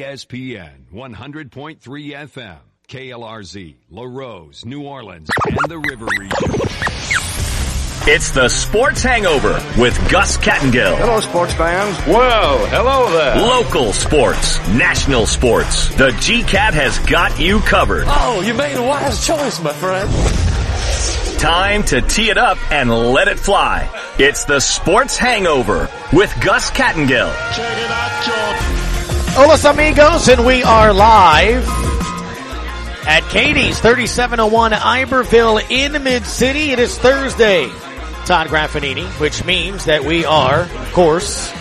ESPN 100.3 FM, KLRZ, La Rose, New Orleans, and the River Region. It's the Sports Hangover with Gus Kattengell. Hello, sports fans. Whoa, hello there. Local sports, national sports. The GCAT has got you covered. Oh, you made a wise choice, my friend. Time to tee it up and let it fly. It's the Sports Hangover with Gus Kattengell. Check it out, George. Hola, amigos, and we are live at Katie's, 3701 Iberville in Mid-City. It is Thursday. Todd Graffinini, which means that we are, of course,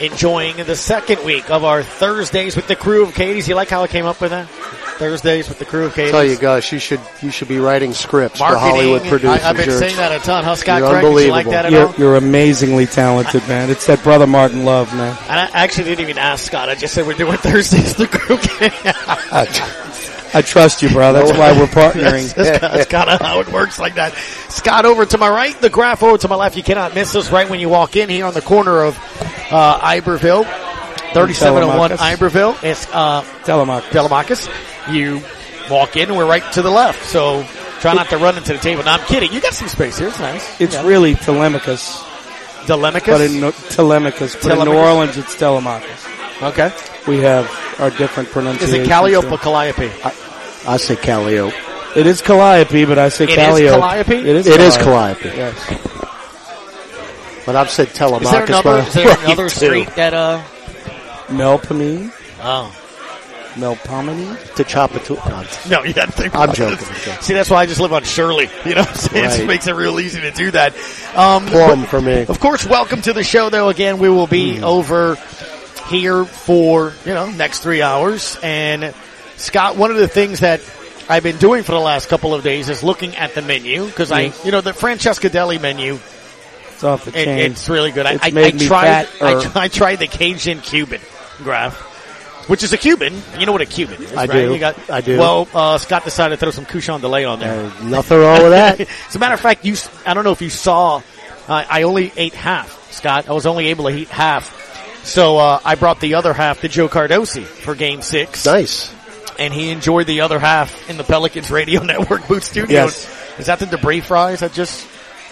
enjoying the second week of our Thursdays with the crew of Katie's. You like how I came up with that? Thursdays with the crew of Katie's. I tell you, Gus, you should be writing scripts for Hollywood producers. I've been saying that a ton. Huh, Scott Craig? Did you like that at all? You're amazingly talented, man. It's that Brother Martin love, man. And I actually didn't even ask Scott. I just said we're doing Thursdays with the crew of Katie's. I trust you, bro. That's why we're partnering. That's kind of how it works like that. Scott over to my right, the Graph over to my left. You cannot miss us right when you walk in here on the corner of Iberville, 3701 Iberville. It's Telemachus. You walk in and we're right to the left. So try not to run into the table. No, I'm kidding. You got some space here. It's nice. It's really Telemachus. Telemachus? But in Telemachus. But in New Orleans, it's Telemachus. Okay. We have our different pronunciations. Is it Calliope or Calliope? I say Calliope. It is Calliope, but I say Calliope. It is Calliope? It is Calliope. Yes. But I've said Telemachus. Is there another street that... Melpomene? Oh. Melpomene? Techapatua. No, you got to think about it. I'm joking. See, that's why I just live on Shirley. You know what I'm saying? Right. It makes it real easy to do that. Plum for me. Of course, welcome to the show, though. Again, we will be over... here for, next 3 hours. And Scott, one of the things that I've been doing for the last couple of days is looking at the menu because the Francesca Deli menu. It's off the chain. It's really good. I tried the Cajun Cuban Graph, which is a Cuban. You know what a Cuban is, right? I do. Well, Scott decided to throw some Couchon de Lay on there. Nothing wrong with that. As a matter of fact, I don't know if you saw, I only ate half, Scott. I was only able to eat half. So I brought the other half to Joe Cardosi for Game 6. Nice. And he enjoyed the other half in the Pelicans Radio Network Boot Studios. Yes. Is that the debris fries? Or just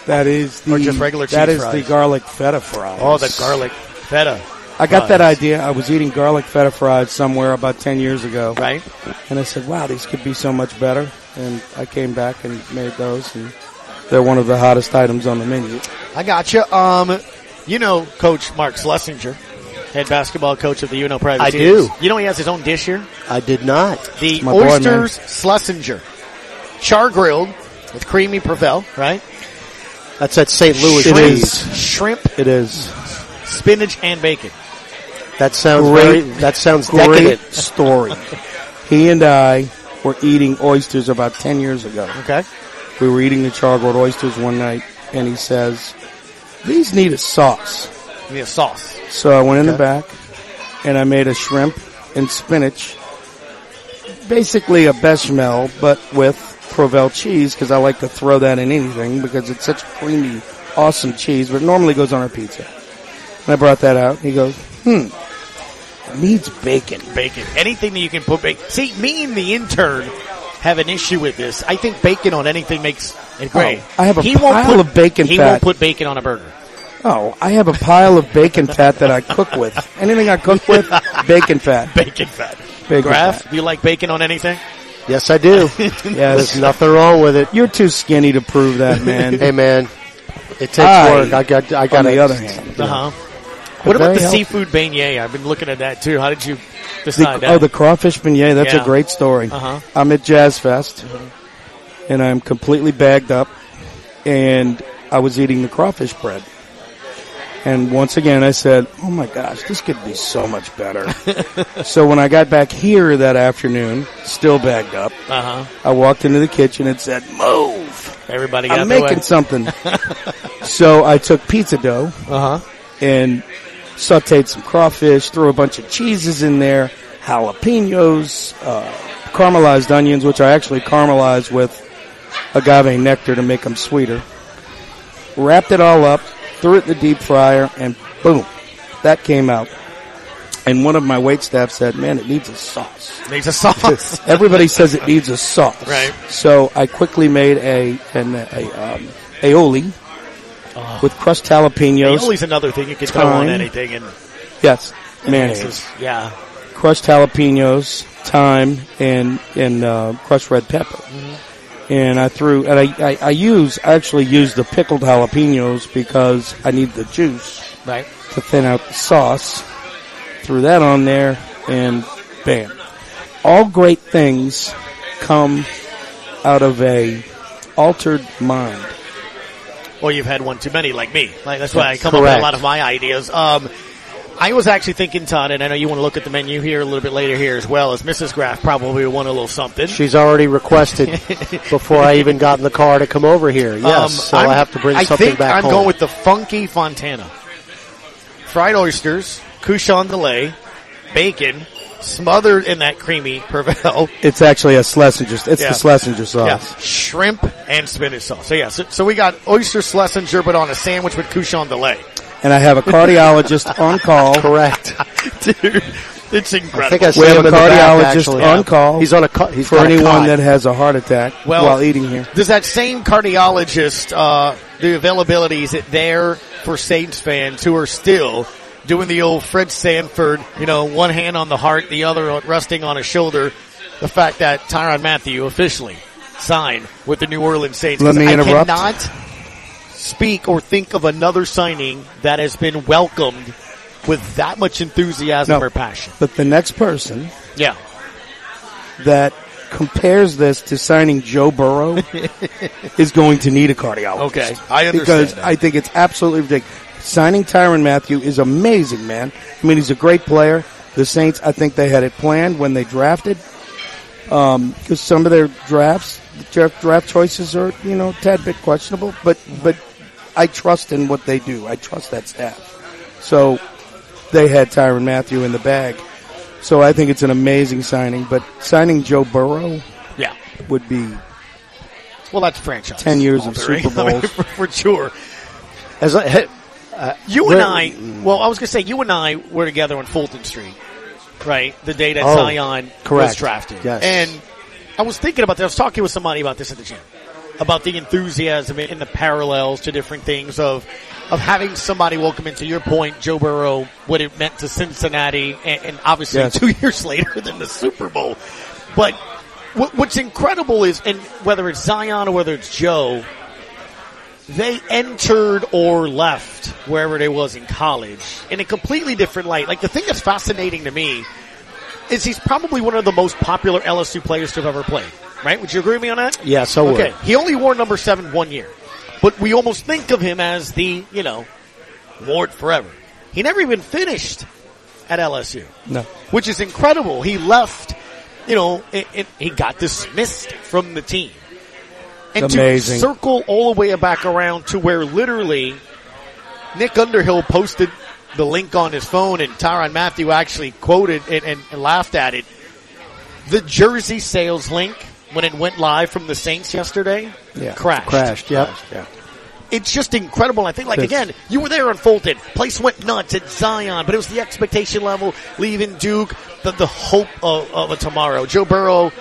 regular cheese fries? That is the garlic feta fries. Oh, the garlic feta fries. I got that idea. I was eating garlic feta fries somewhere about 10 years ago. Right. And I said, wow, these could be so much better. And I came back and made those. And they're one of the hottest items on the menu. I gotcha. You know Coach Mark Schlesinger, head basketball coach of the UNO Privateers. I do. You know he has his own dish here? I did not. The Oysters Schlesinger. Char-grilled with creamy Provel, right? That's at St. Louis. Shrimp. It is. Spinach and bacon. That sounds great. Story. He and I were eating oysters about 10 years ago. Okay. We were eating the char-grilled oysters one night, and he says, these need a sauce. So I went in the back, and I made a shrimp and spinach, basically a bechamel, but with Provel cheese, because I like to throw that in anything, because it's such creamy, awesome cheese, but it normally goes on our pizza. And I brought that out. He goes, it needs bacon. Bacon. Anything that you can put bacon. See, me and the intern have an issue with this. I think bacon on anything makes it great. Oh, I have a pile of bacon fat. He won't put bacon on a burger. Oh, I have a pile of bacon fat that I cook with. Anything I cook with, bacon fat. Bacon fat. Graf, do you like bacon on anything? Yes, I do. There's nothing wrong with it. You're too skinny to prove that, man. Hey, man, it takes work. I got on the other hand. What about the seafood beignet? I've been looking at that, too. How did you decide that? Oh, the crawfish beignet. That's a great story. I'm at Jazz Fest, and I'm completely bagged up, and I was eating the crawfish bread. And once again, I said, oh, my gosh, this could be so much better. So when I got back here that afternoon, still bagged up, I walked into the kitchen and said, move. Everybody got their way. I'm making something. So I took pizza dough and sauteed some crawfish, threw a bunch of cheeses in there, jalapenos, caramelized onions, which I actually caramelized with agave nectar to make them sweeter, wrapped it all up, threw it in the deep fryer, and boom, that came out. And one of my waitstaff said, man, it needs a sauce. It needs a sauce. Everybody says it needs a sauce. Right. So I quickly made an aioli with crust jalapenos. Aioli's another thing. You can throw on anything. And yes. Mayonnaise. Yeah. Crushed jalapenos, thyme, and crushed red pepper. Mm-hmm. And I actually used the pickled jalapenos because I need the juice. Right. To thin out the sauce. Threw that on there, and bam. All great things come out of a altered mind. Well, you've had one too many, like me. Like, that's why I come up with a lot of my ideas. I was actually thinking, Todd, and I know you want to look at the menu here a little bit later here as well, as Mrs. Graff probably won a little something. She's already requested before I even got in the car to come over here. Yes, so I have to bring something back home. I'm going with the Funky Fontana. Fried oysters, Couchon de Lay, bacon, smothered in that creamy Provel. It's actually a Schlesinger. It's the Schlesinger sauce. Yeah. Shrimp and spinach sauce. So, so we got oyster Schlesinger, but on a sandwich with Couchon de Lay. And I have a cardiologist on call. Correct. Dude, it's incredible. I think I see him in the back, actually. On call. He's on he's for anyone that has a heart attack while eating here. Does that same cardiologist, the availability, is it there for Saints fans who are still doing the old Fred Sanford, one hand on the heart, the other resting on his shoulder, the fact that Tyrann Mathieu officially signed with the New Orleans Saints? Let me interrupt. I cannot speak or think of another signing that has been welcomed with that much enthusiasm or passion. But the next person that compares this to signing Joe Burrow is going to need a cardiologist. Okay, I understand because that. I think it's absolutely ridiculous. Signing Tyrann Mathieu is amazing, man. I mean, he's a great player. The Saints, I think they had it planned when they drafted because some of their draft choices are, a tad bit questionable, but I trust in what they do. I trust that staff. So they had Tyrann Mathieu in the bag. So I think it's an amazing signing. But signing Joe Burrow would be that's franchise. 10 years of Super Bowls. I mean, for sure. As I was going to say, you and I were together on Fulton Street, right? The day that Zion was drafted. Yes. And I was thinking about this. I was talking with somebody about this at the gym, about the enthusiasm and the parallels to different things of having somebody welcome into your point, Joe Burrow, what it meant to Cincinnati, and obviously 2 years later than the Super Bowl. But what's incredible is, and whether it's Zion or whether it's Joe, they entered or left wherever they was in college in a completely different light. Like, the thing that's fascinating to me is he's probably one of the most popular LSU players to have ever played, right? Would you agree with me on that? Yeah, so would. Okay, he only wore number 7 1 year, but we almost think of him as the, wore it forever. He never even finished at LSU. No. Which is incredible. He left, he got dismissed from the team. And amazing. To circle all the way back around to where literally Nick Underhill posted the link on his phone, and Tyrann Mathieu actually quoted it and laughed at it. The jersey sales link, when it went live from the Saints yesterday, crashed. Crashed. It's just incredible. I think, again, you were there on Fulton. Place went nuts at Zion, but it was the expectation level, leaving Duke, the hope of a tomorrow. Joe Burrow,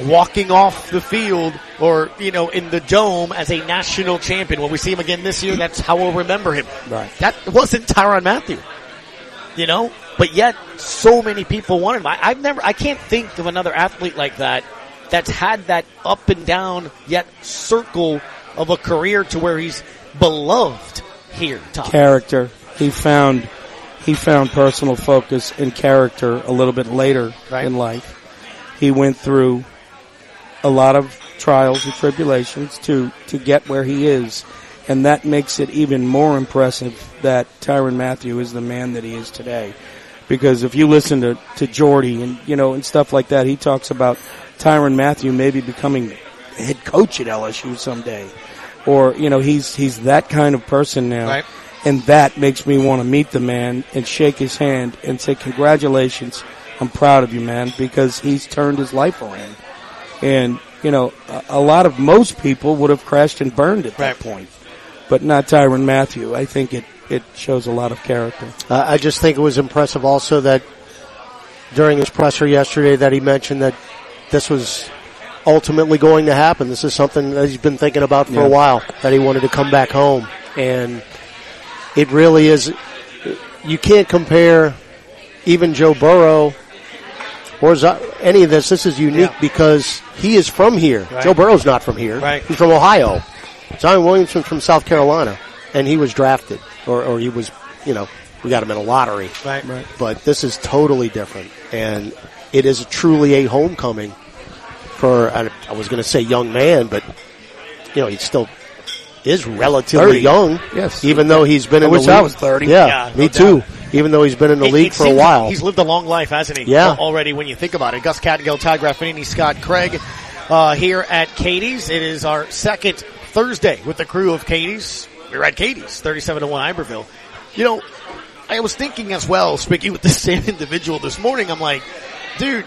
walking off the field or, in the dome as a national champion. When we see him again this year, that's how we'll remember him. Right. That wasn't Tyrann Mathieu, but yet so many people wanted him. I can't think of another athlete like that that's had that up and down yet circle of a career to where he's beloved here, Tom. Character. He found personal focus and character a little bit later in life. He went through a lot of trials and tribulations to get where he is. And that makes it even more impressive that Tyrann Mathieu is the man that he is today. Because if you listen to Jordy and, and stuff like that, he talks about Tyrann Mathieu maybe becoming head coach at LSU someday. Or, he's that kind of person now. Right. And that makes me want to meet the man and shake his hand and say, congratulations, I'm proud of you, man, because he's turned his life around. And, a lot of most people would have crashed and burned at that point, but not Tyrann Mathieu. I think it it shows a lot of character. I just think it was impressive also that during his presser yesterday that he mentioned that this was ultimately going to happen. This is something that he's been thinking about for a while, that he wanted to come back home. And it really is, you can't compare even Joe Burrow or any of this. This is unique because he is from here. Right. Joe Burrow's not from here. Right. He's from Ohio. Zion Williamson from South Carolina, and he was drafted, or he was, you know, we got him in a lottery. Right, right. But this is totally different, and it is truly a homecoming for, I was going to say young man, but, you know, he still is relatively 30. Young. Yes. Even though he's been in the league. I was 30. Yeah, me too. Even though he's been in the league for a while. He's lived a long life, hasn't he? Yeah. Already, when you think about it. Gus Kattengell, Ty Graffinini, Scott Craig here at Katie's. It is our second Thursday with the crew of Katie's. We're at Katie's, 3701 Iberville. You know, I was thinking as well, speaking with the same individual this morning, I'm like, dude,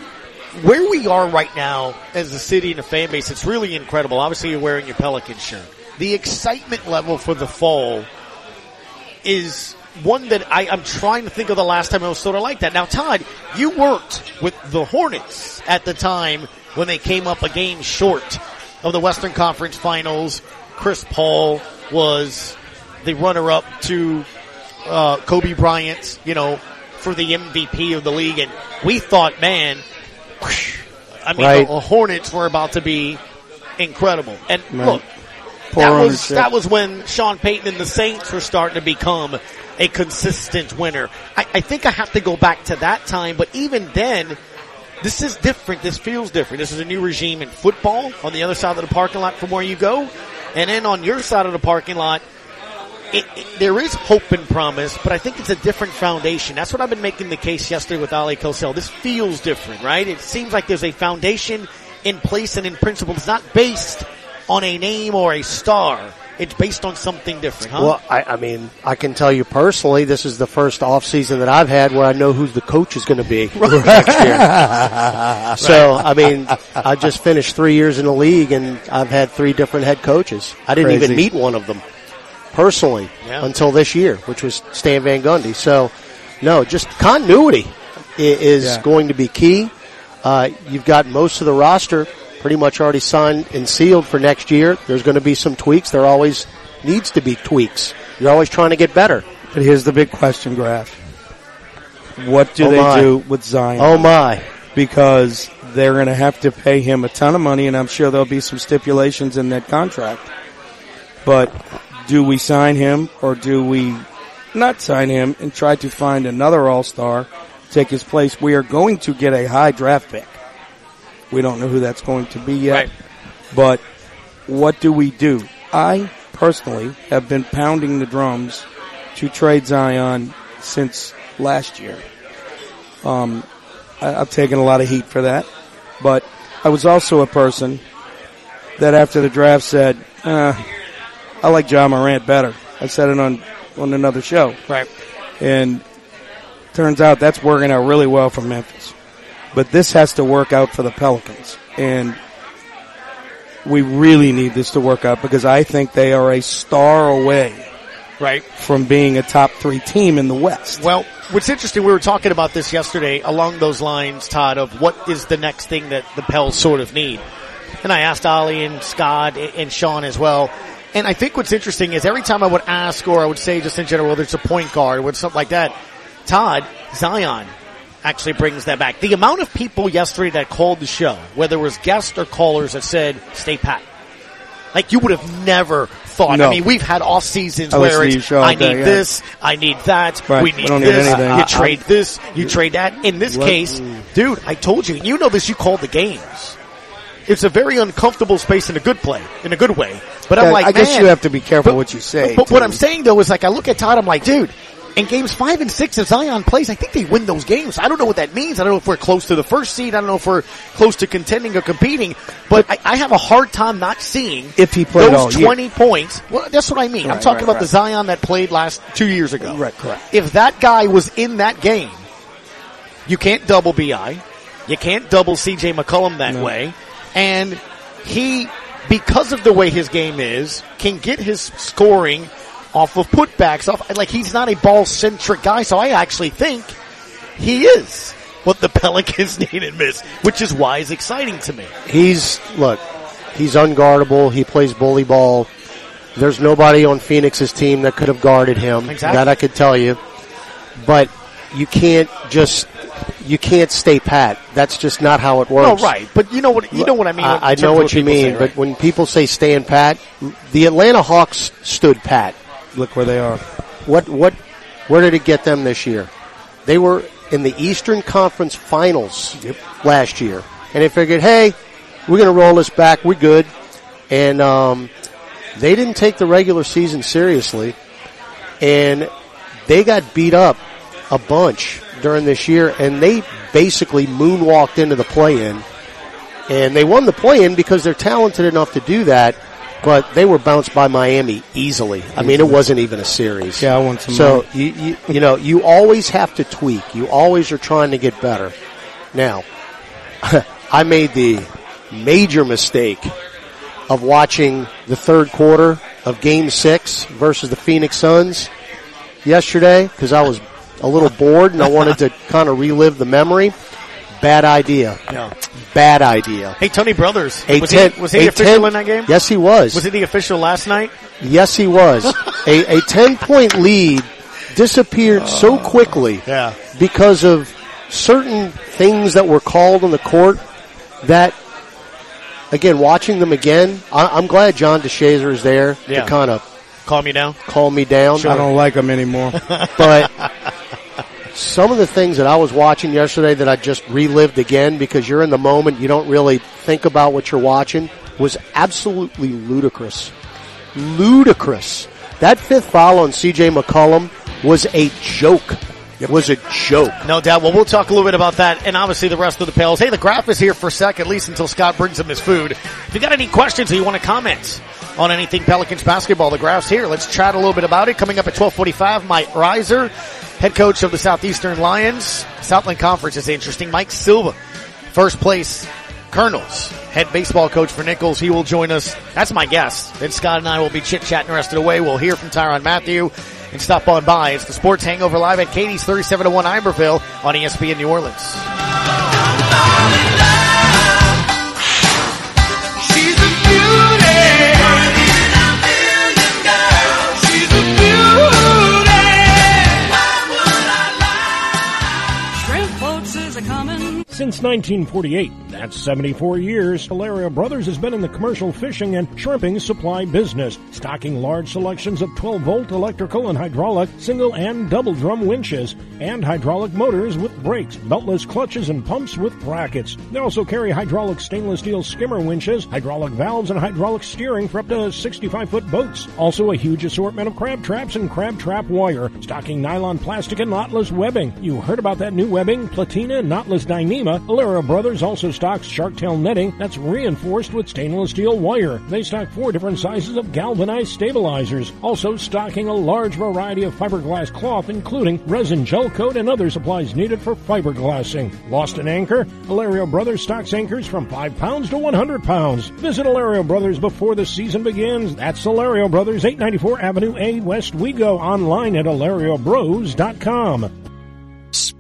where we are right now as a city and a fan base, it's really incredible. Obviously, you're wearing your Pelican shirt. The excitement level for the fall is one that I'm trying to think of the last time it was sort of like that. Now, Todd, you worked with the Hornets at the time when they came up a game short of the Western Conference Finals. Chris Paul was the runner-up to Kobe Bryant, you know, for the MVP of the league, and we thought, man, the Hornets were about to be incredible. And look, that was when Sean Payton and the Saints were starting to become a consistent winner. I think I have to go back to that time, but even then, this is different. This feels different. This is a new regime in football on the other side of the parking lot from where you go, and then on your side of the parking lot, there is hope and promise, but I think it's a different foundation. That's what I've been making the case yesterday with Ali Cosell. This feels different, right? It seems like there's a foundation in place and in principle. It's not based on a name or a star. It's based on something different, huh? Well, I mean, I can tell you personally, this is the first off season that I've had where I know who the coach is going to be next year. So, I mean, I just finished 3 years in the league, and I've had three different head coaches. I didn't even meet one of them personally until this year, which was Stan Van Gundy. So, no, just continuity is going to be key. You've got most of the roster pretty much already signed and sealed for next year. There's going to be some tweaks. There always needs to be tweaks. You're always trying to get better. But here's the big question, Graf. What do they do with Zion? Oh, my. Because they're going to have to pay him a ton of money, and I'm sure there'll be some stipulations in that contract. But do we sign him or do we not sign him and try to find another all-star to take his place? We are going to get a high draft pick. We don't know who that's going to be yet. Right. But what do we do? I personally have been pounding the drums to trade Zion since last year. I've taken a lot of heat for that. But I was also a person that after the draft said, I like Ja Morant better. I said it on another show. Right. And turns out that's working out really well for Memphis. But this has to work out for the Pelicans. And we really need this to work out because I think they are a star away from being a top three team in the West. Well, what's interesting, we were talking about this yesterday along those lines, Todd, of what is the next thing that the Pels sort of need. And I asked Ollie and Scott and Sean as well. And I think what's interesting is every time I would ask, or I would say just in general, whether it's a point guard or something like that, Todd, Zion actually brings that back. The amount of people yesterday that called the show, whether it was guests or callers, that said, stay pat. Like, you would have never thought. No. I mean, we've had off seasons where it's, I need this, I need that, we need this, you trade this, you trade that. In this case, dude, I told you, and you know this, you called the games. It's a very uncomfortable space in a good play, in a good way. But I'm like, I guess you have to be careful what you say. But what I'm saying though is, like, I look at Todd, I'm like, dude, in games 5 and 6, if Zion plays, I think they win those games. I don't know what that means. I don't know if we're close to the first seed. I don't know if we're close to contending or competing. But I have a hard time not seeing if he played those 20 points. Well, that's what I mean. I'm talking about the Zion that played last 2 years ago. Right, correct. If that guy was in that game, you can't double B.I. You can't double C.J. McCollum that way. And he, because of the way his game is, can get his scoring off of putbacks. Like, he's not a ball-centric guy, so I actually think he is what the Pelicans need and miss, which is why it's exciting to me. He's unguardable. He plays bully ball. There's nobody on Phoenix's team that could have guarded him. Exactly. That I could tell you. But you can't stay pat. That's just not how it works. No, right. But you know what I mean. I know what you mean. Say, right? But when people say stand pat, the Atlanta Hawks stood pat. Look where they are. Where did it get them this year? They were in the Eastern Conference Finals last year. And they figured, hey, we're going to roll this back. We're good. And they didn't take the regular season seriously. And they got beat up a bunch during this year. And they basically moonwalked into the play-in. And they won the play-in because they're talented enough to do that. But they were bounced by Miami easily. I mean, it wasn't even a series. Yeah, I want some. So you always have to tweak. You always are trying to get better. Now, I made the major mistake of watching the third quarter of Game 6 versus the Phoenix Suns yesterday because I was a little bored and I wanted to kind of relive the memory. Bad idea. Yeah. Bad idea. Hey, Tony Brothers. Was he the official in that game? Yes, he was. Was he the official last night? Yes, he was. a 10-point lead disappeared so quickly because of certain things that were called on the court that, again, watching them again, I'm glad John DeShazer is there to kind of calm me down. Sure. I don't like him anymore. But some of the things that I was watching yesterday that I just relived again because you're in the moment, you don't really think about what you're watching, was absolutely ludicrous. Ludicrous. That fifth foul on C.J. McCollum was a joke. It was a joke. No doubt. Well, we'll talk a little bit about that and obviously the rest of the Pels. Hey, the graph is here for a sec, at least until Scott brings him his food. If you got any questions or you want to comment on anything Pelicans basketball, the graph's here. Let's chat a little bit about it. Coming up at 12:45, Mike Reiser, head coach of the Southeastern Lions. Southland Conference is interesting. Mike Silva, first place Colonels, head baseball coach for Nicholls. He will join us. That's my guess. Then Scott and I will be chit-chatting the rest of the way. We'll hear from Tyrann Mathieu and stop on by. It's the Sports Hangover live at Katie's, 3701 Iberville on ESPN New Orleans. She's a beauty. She's a beauty. Shrimp boats is a common. Since 1948. That's 74 years, Alario Brothers has been in the commercial fishing and shrimping supply business, stocking large selections of 12-volt electrical and hydraulic single and double drum winches and hydraulic motors with brakes, beltless clutches and pumps with brackets. They also carry hydraulic stainless steel skimmer winches, hydraulic valves, and hydraulic steering for up to 65-foot boats. Also a huge assortment of crab traps and crab trap wire, stocking nylon plastic and knotless webbing. You heard about that new webbing, Platina and knotless Dyneema. Alario Brothers also stocks shark tail netting that's reinforced with stainless steel wire. They stock 4 different sizes of galvanized stabilizers, also stocking a large variety of fiberglass cloth, including resin, gel coat, and other supplies needed for fiberglassing. Lost an anchor? Alario Brothers stocks anchors from 5 pounds to 100 pounds. Visit Alario Brothers before the season begins. That's Alario Brothers, 894 Avenue A, West Wego, online at alariobros.com.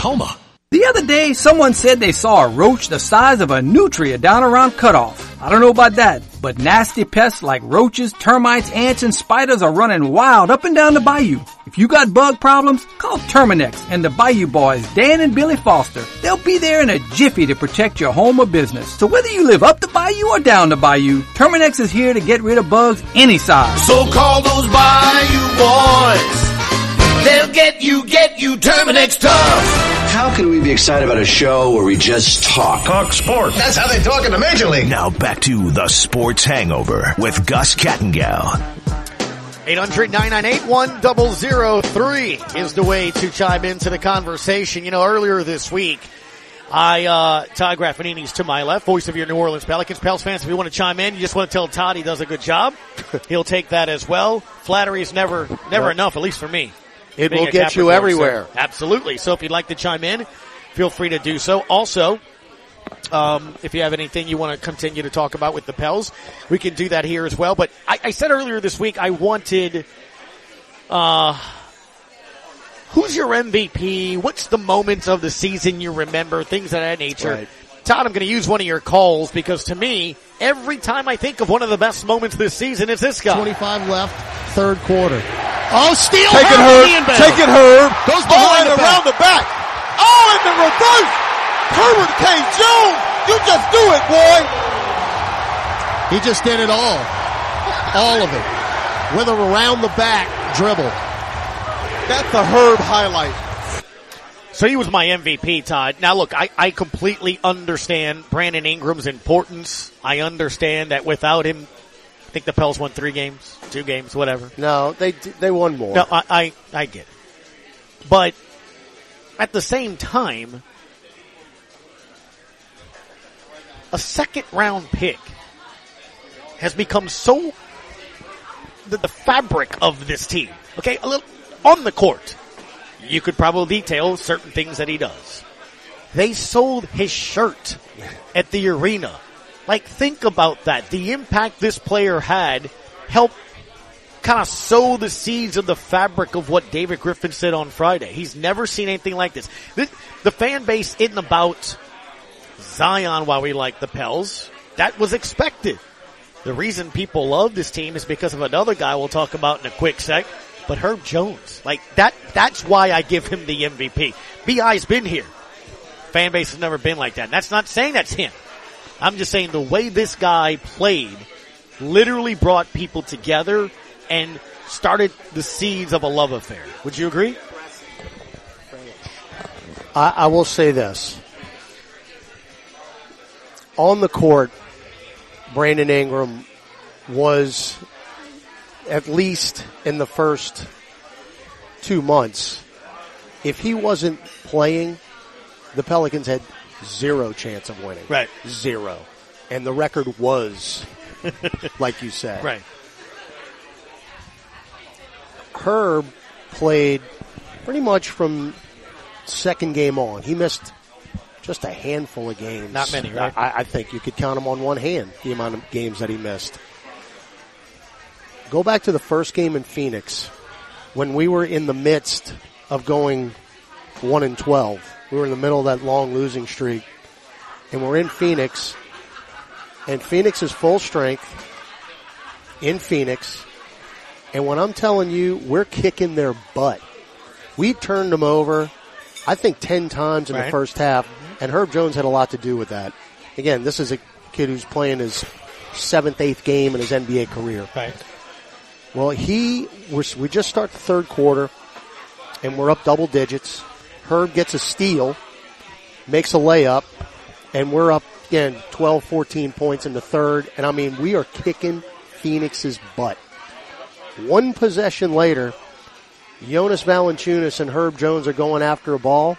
Homa. The other day, someone said they saw a roach the size of a nutria down around Cutoff. I don't know about that, but nasty pests like roaches, termites, ants, and spiders are running wild up and down the bayou. If you got bug problems, call Terminex and the Bayou Boys, Dan and Billy Foster. They'll be there in a jiffy to protect your home or business. So whether you live up the bayou or down the bayou, Terminex is here to get rid of bugs any size. So call those Bayou Boys. They'll get you, Terminex tough. How can we be excited about a show where we just talk? Talk sports. That's how they talk in the Major League. Now back to the Sports Hangover with Gus Kattengell. 800-998-1003 is the way to chime into the conversation. You know, earlier this week, Todd Graffinini's to my left, voice of your New Orleans Pelicans. Pels fans, if you want to chime in, you just want to tell Todd he does a good job, he'll take that as well. Flattery is never enough, at least for me. It will get you everywhere. So, absolutely. So if you'd like to chime in, feel free to do so. Also, if you have anything you want to continue to talk about with the Pels, we can do that here as well. But I said earlier this week I wanted, who's your MVP? What's the moments of the season you remember? Things of that nature. Right. Todd, I'm going to use one of your calls because to me, every time I think of one of the best moments this season, it's this guy. 25 left, third quarter. Oh, steal! Take it, Herb! Take it, Herb! Goes behind around the back. Oh, in the reverse! Herbert K. Jones, you just do it, boy! He just did it all. All of it. With a around the back dribble. That's the Herb highlight. So he was my MVP, Todd. Now look, I completely understand Brandon Ingram's importance. I understand that without him, I think the Pels won 3 games, 2 games, whatever. No, they won more. No, I get it. But at the same time, a second-round pick has become so the fabric of this team. Okay, a little on the court, you could probably detail certain things that he does. They sold his shirt at the arena. Like, think about that. The impact this player had helped kind of sow the seeds of the fabric of what David Griffin said on Friday. He's never seen anything like this. The fan base isn't about Zion while we like the Pels. That was expected. The reason people love this team is because of another guy we'll talk about in a quick sec, but Herb Jones. Like, that's why I give him the MVP. B.I.'s been here. Fan base has never been like that. And that's not saying that's him. I'm just saying the way this guy played literally brought people together and started the seeds of a love affair. Would you agree? I will say this. On the court, Brandon Ingram was, at least in the first 2 months, if he wasn't playing, the Pelicans had zero chance of winning. Right. Zero. And the record was, like you said. Right. Herb played pretty much from second game on. He missed just a handful of games. Not many, right? I think you could count them on one hand, the amount of games that he missed. Go back to the first game in Phoenix when we were in the midst of going 1-12. We were in the middle of that long losing streak, and we're in Phoenix, and Phoenix is full strength in Phoenix, and when I'm telling you, we're kicking their butt. We turned them over, I think, 10 times in the first half, and Herb Jones had a lot to do with that. Again, this is a kid who's playing his 7th, 8th game in his NBA career. Right. Well, we just start the third quarter, and we're up double digits. Herb gets a steal, makes a layup, and we're up again 12, 14 points in the third. And I mean, we are kicking Phoenix's butt. One possession later, Jonas Valanciunas and Herb Jones are going after a ball,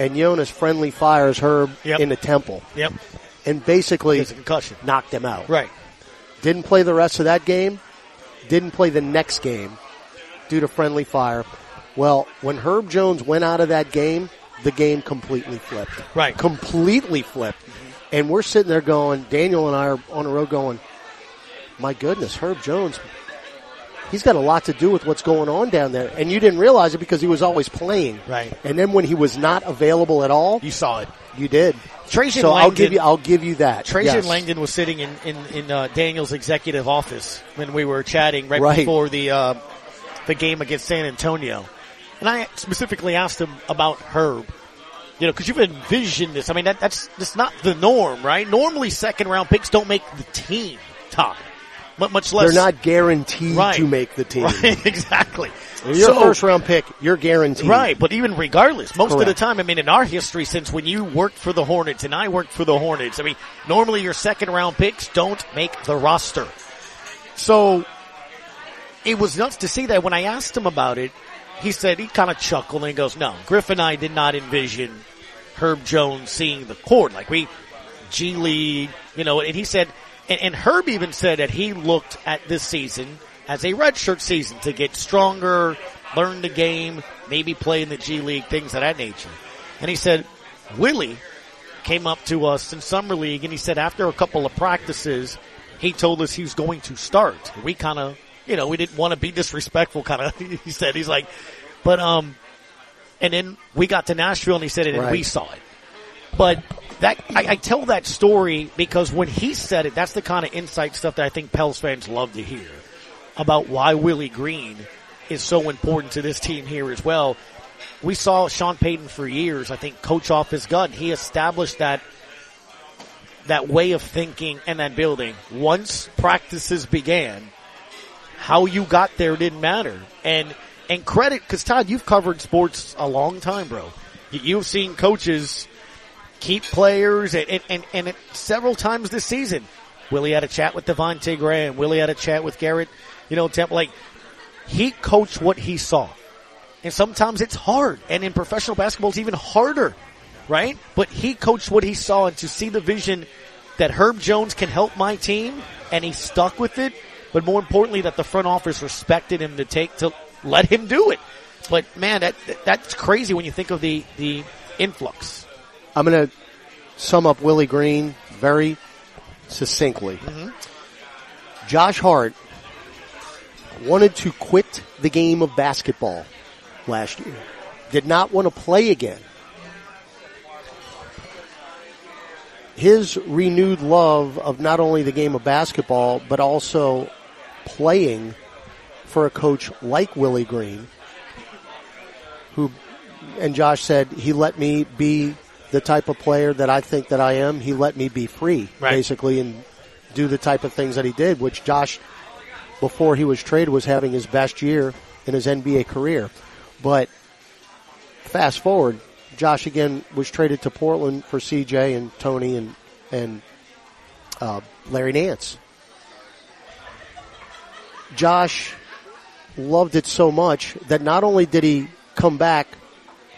and Jonas friendly fires Herb in the temple. Yep. And basically knocked him out. Right. Didn't play the rest of that game, didn't play the next game due to friendly fire. Well, when Herb Jones went out of that game, the game completely flipped. Right. Completely flipped. And we're sitting there going, Daniel and I are on the road going, my goodness, Herb Jones, he's got a lot to do with what's going on down there. And you didn't realize it because he was always playing. Right. And then when he was not available at all. You saw it. You did. Trajan Langdon. I'll give you that. Trajan Langdon was sitting in Daniel's executive office when we were chatting before the game against San Antonio. And I specifically asked him about Herb, because you've envisioned this. I mean, that's not the norm, right? Normally, second-round picks don't make the team, Todd, much less. They're not guaranteed to make the team. Right, exactly. When you're a first-round pick, you're guaranteed. Right, but even regardless, most of the time, I mean, in our history, since when you worked for the Hornets and I worked for the Hornets, I mean, normally your second-round picks don't make the roster. So it was nuts to see that. When I asked him about it, he said he kind of chuckled and he goes, no, Griff and I did not envision Herb Jones seeing the court. Like we, G League, you know, and he said, and Herb even said that he looked at this season as a redshirt season to get stronger, learn the game, maybe play in the G League, things of that nature. And he said, Willie came up to us in Summer League, and he said after a couple of practices, he told us he was going to start. We kind of, you know, we didn't want to be disrespectful, kind of, he said. He's like, but, and then we got to Nashville, and he said it, and we saw it. But that, I tell that story because when he said it, that's the kind of insight stuff that I think Pels fans love to hear about why Willie Green is so important to this team here as well. We saw Sean Payton for years, I think, coach off his gut. He established that way of thinking and that building. Once practices began, how you got there didn't matter. And credit, because Todd, you've covered sports a long time, bro. You've seen coaches keep players and several times this season. Willie had a chat with Devontae Graham. Willie had a chat with Garrett, you know, Temple. Like, he coached what he saw. And sometimes it's hard. And in professional basketball, it's even harder, right? But he coached what he saw. And to see the vision that Herb Jones can help my team, and he stuck with it. But more importantly, that the front office respected him to let him do it. But, man, that's crazy when you think of the influx. I'm going to sum up Willie Green very succinctly. Mm-hmm. Josh Hart wanted to quit the game of basketball last year, did not want to play again. His renewed love of not only the game of basketball, but also playing for a coach like Willie Green, who, and Josh said, he let me be the type of player that I think that I am. He let me be free, basically, and do the type of things that he did, which Josh, before he was traded, was having his best year in his NBA career. But fast forward, Josh again was traded to Portland for C.J. and Tony and Larry Nance. Josh loved it so much that not only did he come back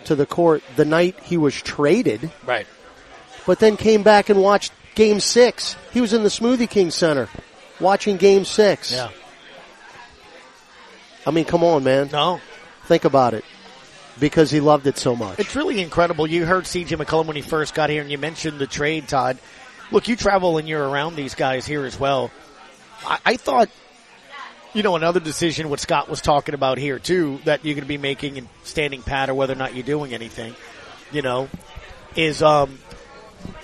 to the court the night he was traded, but then came back and watched Game 6. He was in the Smoothie King Center watching Game 6. Yeah. I mean, come on, man. No. Think about it, because he loved it so much. It's really incredible. You heard C.J. McCollum when he first got here, and you mentioned the trade, Todd. Look, you travel and you're around these guys here as well. I thought, you know, another decision, what Scott was talking about here, too, that you're going to be making and standing pat or whether or not you're doing anything, you know, is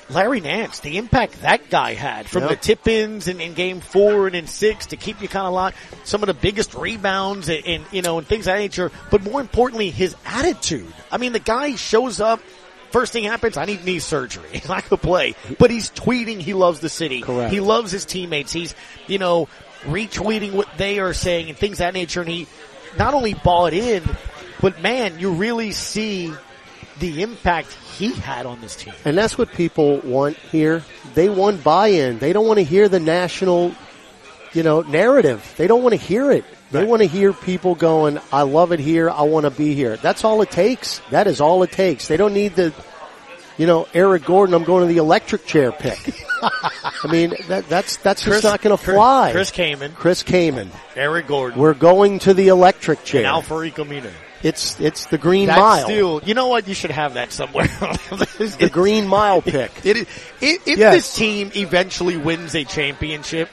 Larry Nance, the impact that guy had from the tip-ins in Game 4 and in 6 to keep you kind of locked, some of the biggest rebounds and you know, and things of that nature, but more importantly, his attitude. I mean, the guy shows up, first thing happens, I need knee surgery. I could play. But he's tweeting he loves the city. Correct. He loves his teammates. He's, you know, retweeting what they are saying and things of that nature, and he not only bought in, but, man, you really see the impact he had on this team. And that's what people want here. They want buy-in. They don't want to hear the national, you know, narrative. They don't want to hear it. They want to hear people going, I love it here. I want to be here. That's all it takes. That is all it takes. They don't need the, you know, Eric Gordon, I'm going to the electric chair pick. I mean, that's Chris, just not going to fly. Chris Kaman. Eric Gordon. We're going to the electric chair. And Alfred Camino. It's the Green Mile. Still, you know what? You should have that somewhere. The Green Mile pick. If this team eventually wins a championship,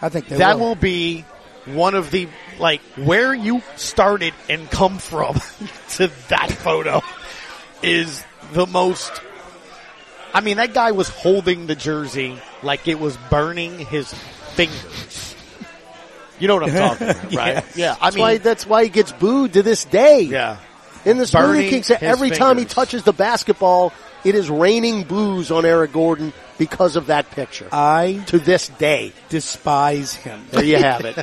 I think that will be one of the, like, where you started and come from to that photo is the most. I mean, that guy was holding the jersey like it was burning his fingers. You know what I'm talking about, right? Yeah. I mean, that's why he gets booed to this day. Yeah. In this Smoothie King set, every time he touches the basketball, it is raining boos on Eric Gordon because of that picture. I, to this day, despise him. There you have it.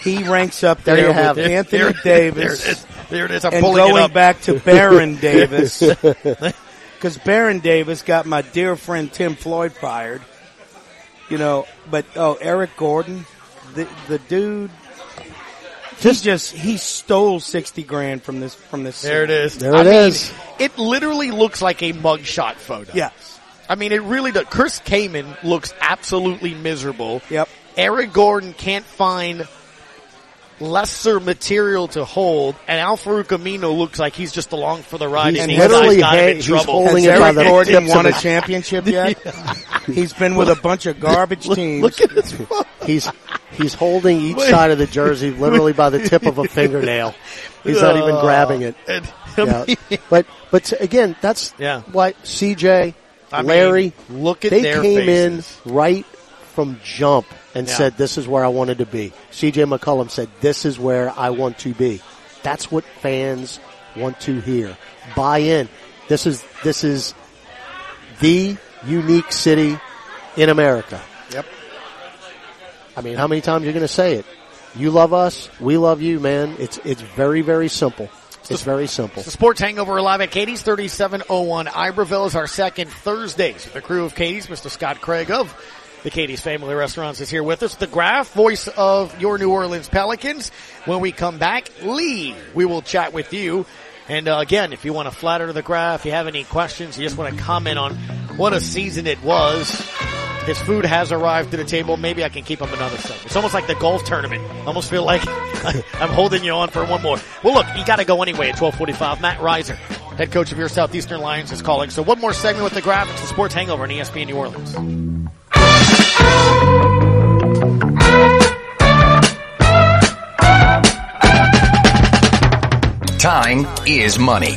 He ranks up there with it. Anthony Davis. There it is. I'm pulling it up. And going back to Baron Davis. Because Baron Davis got my dear friend Tim Floyd fired. You know, but, Eric Gordon. The dude, He stole $60,000 from this There city. It is. There I mean, it literally looks like a mugshot photo. Yes. I mean, it really does. Chris Kaman looks absolutely miserable. Yep. Eric Gordon can't find lesser material to hold, and Al-Farouq Amino looks like he's just along for the ride. He's literally he's trouble. Holding it by the Gordon won a championship yet? Yeah. He's been with a bunch of garbage teams. Look at this. He's holding each side of the jersey literally by the tip of a fingernail. He's not even grabbing it. Yeah. But again, that's why CJ, Larry, look at they their came faces. In right from jump and said, this is where I wanted to be. C.J. McCollum said, this is where I want to be. That's what fans want to hear. Buy in. This is the unique city in America. Yep. I mean, how many times are you going to say it? You love us. We love you, man. It's very, very simple. It's very simple. The Sports Hangover live at Katie's, 3701 Iberville is our second Thursdays. The crew of Katie's, Mr. Scott Craig of the Katie's Family Restaurants is here with us. The Graph, voice of your New Orleans Pelicans. When we come back, Lee, we will chat with you. And again, if you want to flatter the Graph, if you have any questions, you just want to comment on what a season it was. His food has arrived to the table. Maybe I can keep up another segment. It's almost like the golf tournament. I almost feel like I'm holding you on for one more. Well, look, you got to go anyway at 12:45. Matt Reiser, head coach of your Southeastern Lions, is calling. So one more segment with the Graph. It's the Sports Hangover on ESPN New Orleans. Time is money.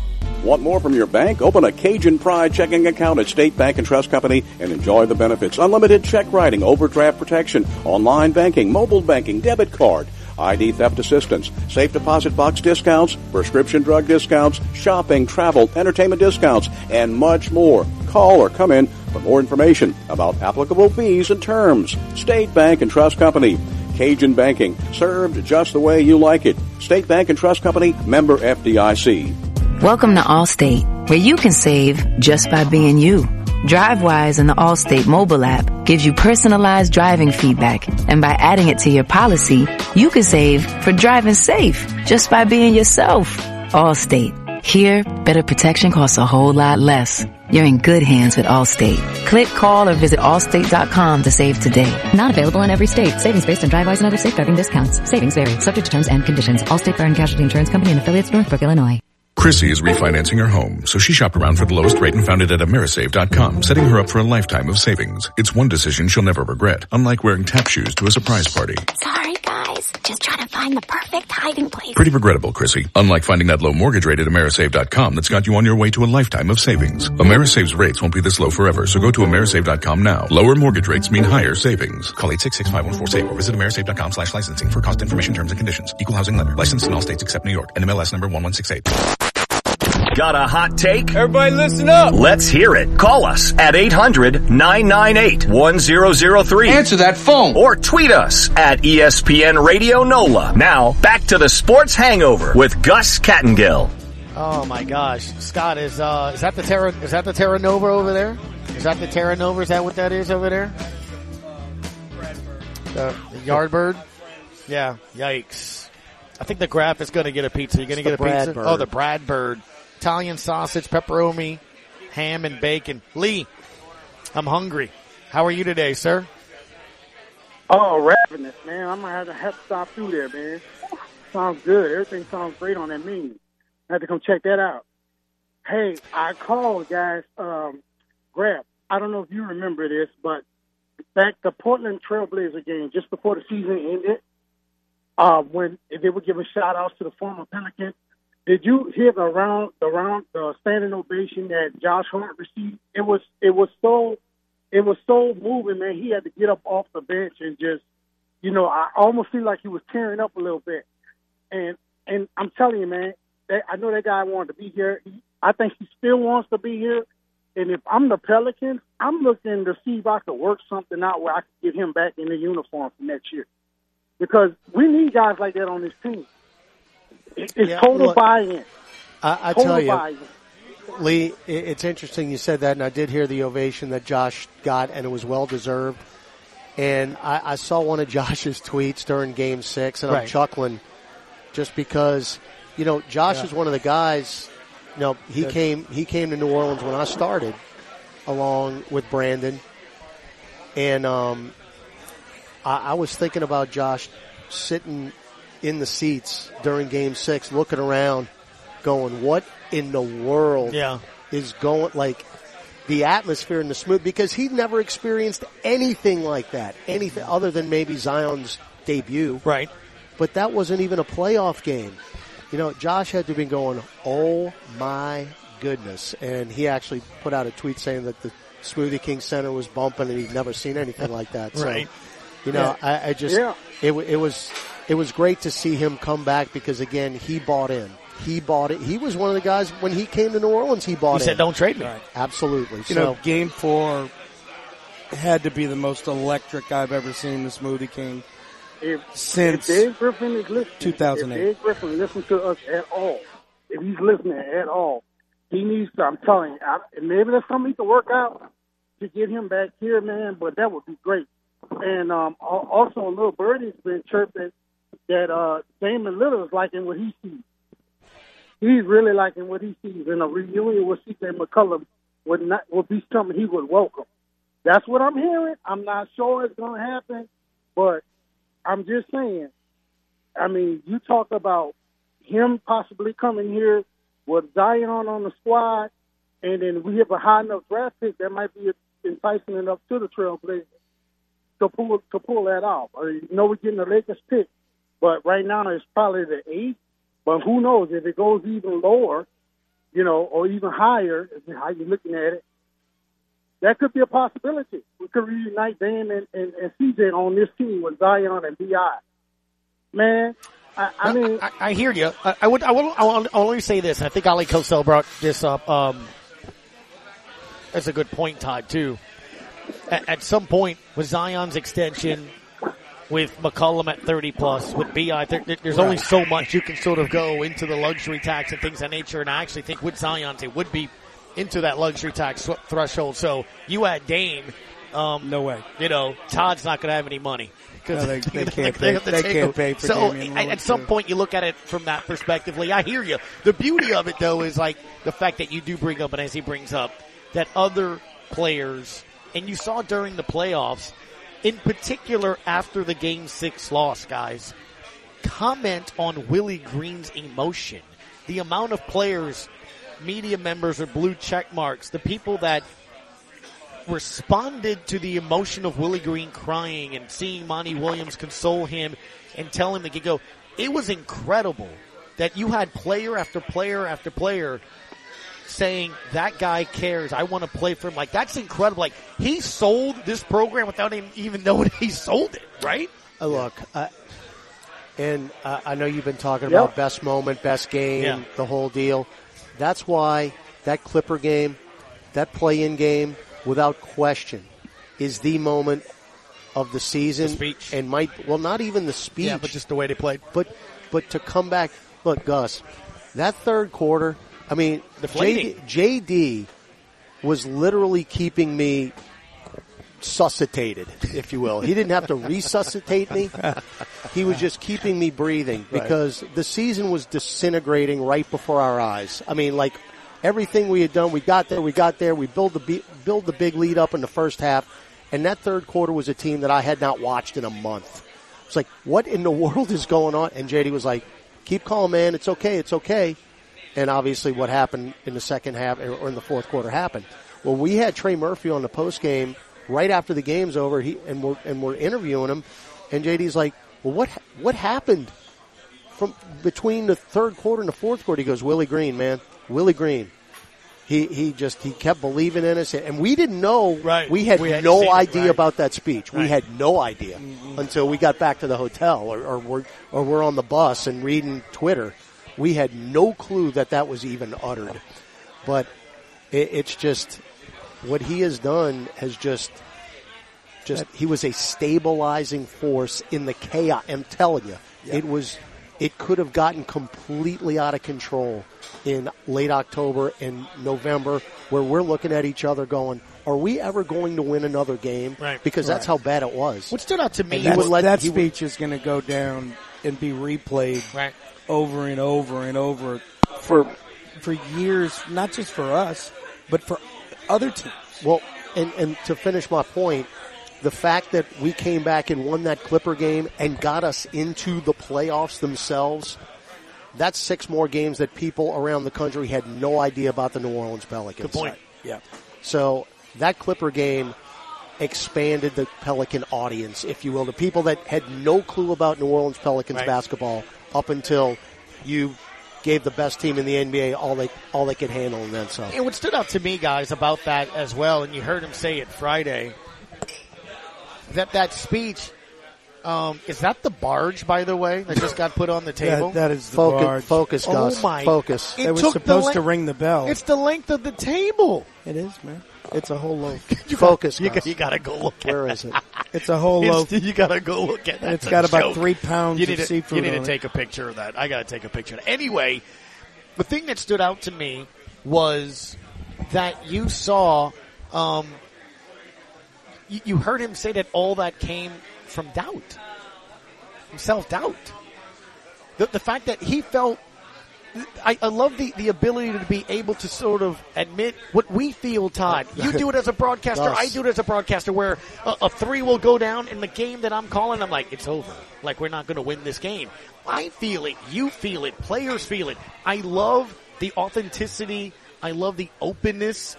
Want more from your bank? Open a Cajun Pride checking account at State Bank and Trust Company and enjoy the benefits. Unlimited check writing, overdraft protection, online banking, mobile banking, debit card, ID theft assistance, safe deposit box discounts, prescription drug discounts, shopping, travel, entertainment discounts, and much more. Call or come in for more information about applicable fees and terms. State Bank and Trust Company. Cajun banking, served just the way you like it. State Bank and Trust Company, member FDIC. Welcome to Allstate, where you can save just by being you. DriveWise in the Allstate mobile app gives you personalized driving feedback, and by adding it to your policy, you can save for driving safe just by being yourself. Allstate. Here, better protection costs a whole lot less. You're in good hands with Allstate. Click, call, or visit allstate.com to save today. Not available in every state. Savings based on DriveWise and other safe driving discounts. Savings vary, subject to terms and conditions. Allstate Fire and Casualty Insurance Company and affiliates, Northbrook, Illinois. Chrissy is refinancing her home, so she shopped around for the lowest rate and found it at Amerisave.com, setting her up for a lifetime of savings. It's one decision she'll never regret, unlike wearing tap shoes to a surprise party. Sorry, guys. Just trying to find the perfect hiding place. Pretty regrettable, Chrissy. Unlike finding that low mortgage rate at Amerisave.com that's got you on your way to a lifetime of savings. Amerisave's rates won't be this low forever, so go to Amerisave.com now. Lower mortgage rates mean higher savings. Call 866-514-SAVE or visit Amerisave.com/licensing for cost information, terms, and conditions. Equal housing lender. Licensed in all states except New York. NMLS number 1168. Got a hot take? Everybody listen up. Let's hear it. Call us at 800-998-1003. Answer that phone. Or tweet us at ESPN Radio NOLA. Now, back to the Sports Hangover with Gus Kattengell. Oh my gosh. Scott, is that the Terra Nova over there? Is that the Terra Nova? Is that what that is over there? The Yardbird? Yeah. Yikes. I think the Graph is going to get a pizza. You're going to get a pizza? Bird. Oh, the Bradbird. Italian sausage, pepperoni, ham, and bacon. Lee, I'm hungry. How are you today, sir? Oh, ravenous, man. I'm going to have to stop through there, man. Sounds good. Everything sounds great on that menu. I have to come check that out. Hey, I called, guys. Grab, I don't know if you remember this, but back the Portland Trailblazer game, just before the season ended, when they were giving shout-outs to the former Pelicans, did you hear the standing ovation that Josh Hart received? It was so moving, man. He had to get up off the bench and just, I almost feel like he was tearing up a little bit. And I'm telling you, man, I know that guy wanted to be here. I think he still wants to be here. And if I'm the Pelicans, I'm looking to see if I could work something out where I could get him back in the uniform for next year. Because we need guys like that on this team. It's total buy-in. I tell you, Lee, it's interesting you said that, and I did hear the ovation that Josh got, and it was well-deserved. And I saw one of Josh's tweets during Game 6, and I'm chuckling just because, you know, Josh is one of the guys. You know, he came to New Orleans when I started, along with Brandon. And I was thinking about Josh sitting in the seats during Game 6, looking around, going, what in the world is going, like, the atmosphere and the smooth, because he never experienced anything like that, anything other than maybe Zion's debut. Right. But that wasn't even a playoff game. You know, Josh had to be going, oh, my goodness. And he actually put out a tweet saying that the Smoothie King Center was bumping and he'd never seen anything like that. Right. So, you know, it was great to see him come back because, again, he bought in. He bought it. He was one of the guys, when he came to New Orleans, he bought in. He said, don't trade me. Right. Absolutely. You know, Game 4 had to be the most electric I've ever seen the Smoothie King. Since 2008. If Dave Griffin listens to us at all, if he's listening at all, he needs to, I'm telling you, maybe there's something to work out to get him back here, man, but that would be great. And also, Little Birdie's been chirping that Damon Lillard's liking what he sees. He's really liking what he sees, and a reunion with C.J. McCollum would be something he would welcome. That's what I'm hearing. I'm not sure it's going to happen, but I'm just saying, I mean, you talk about him possibly coming here with Zion on the squad, and then we have a high enough draft pick that might be enticing enough to the Trailblazers to pull that off. I mean, you know, we're getting the Lakers pick, but right now it's probably the 8th. But who knows, if it goes even lower, you know, or even higher, how you're looking at it, that could be a possibility. We could reunite Dan and CJ on this team with Zion and B.I. Man, I mean... I hear you. I will only say this, and I think Ali Cosell brought this up. That's a good point, Todd, too. At some point, with Zion's extension, with McCollum at 30-plus, with B.I., there's only so much you can sort of go into the luxury tax and things of that nature, and I actually think with Zion, it would be into that luxury tax threshold. So you add Dame, no way. You know, Todd's not going to have any money. No, they can't pay for Damian Lillard. At some point, you look at it from that perspective. Lee, I hear you. The beauty of it, though, is like the fact that you do bring up, and as he brings up, that other players, and you saw during the playoffs, in particular after the Game 6 loss, guys, comment on Willie Green's emotion. The amount of players, media members or blue check marks, the people that responded to the emotion of Willie Green crying and seeing Monty Williams console him and tell him to get go. It was incredible that you had player after player after player saying, that guy cares, I want to play for him. Like, that's incredible. Like, he sold this program without even knowing he sold it, right? Look, I know you've been talking about best moment, best game, the whole deal. That's why that Clipper game, that play-in game, without question, is the moment of the season. The speech. And not even the speech. Yeah, but just the way they played. But to come back, look, Gus, that third quarter, I mean, JD was literally keeping me suscitated, if you will. He didn't have to resuscitate me. He was just keeping me breathing because the season was disintegrating right before our eyes. I mean, like, everything we had done, we got there, we build the big lead up in the first half, and that third quarter was a team that I had not watched in a month. It's like, what in the world is going on? And JD was like, keep calm, man, it's okay. And obviously what happened in the second half or in the fourth quarter happened. Well, we had Trey Murphy on the postgame right after the game's over, we're interviewing him, and JD's like, well, what happened from between the third quarter and the fourth quarter? He goes, Willie Green, man. Willie Green. He kept believing in us, and we didn't know. Right. We had no idea about that speech. Right. We had no idea until we got back to the hotel or we're on the bus and reading Twitter. We had no clue that that was even uttered. But it's just what he has done has just he was a stabilizing force in the chaos. I'm telling you, it could have gotten completely out of control in late October and November, where we're looking at each other going, are we ever going to win another game? Right. Because that's how bad it was. What stood out to me was that speech is going to go down and be replayed over and over and over for years, not just for us, but for other teams. Well, and to finish my point, the fact that we came back and won that Clipper game and got us into the playoffs themselves, that's six more games that people around the country had no idea about the New Orleans Pelicans. Good point. Yeah. So that Clipper game expanded the Pelican audience, if you will, the people that had no clue about New Orleans Pelicans basketball up until you gave the best team in the NBA all they could handle and then some. And what stood out to me, guys, about that as well, and you heard him say it Friday, that speech, is that the barge, by the way, that just got put on the table? that is the barge. Focus, Gus. Oh, my. Focus. It was supposed to ring the bell. It's the length of the table. It is, man. It's a whole loaf. Focus, Gus. You got to go look at it. Where is it? It's a whole loaf. You got to go look at that. It's got about 3 pounds of seafood on it. You need to take a picture of that. I got to take a picture of it. Anyway, the thing that stood out to me was that you saw you heard him say that all that came from doubt, from self-doubt. The fact that he felt, I love the ability to be able to sort of admit what we feel, Todd. You do it as a broadcaster, I do it as a broadcaster, where a three will go down in the game that I'm calling. I'm like, it's over. Like, we're not going to win this game. I feel it. You feel it. Players feel it. I love the authenticity. I love the openness.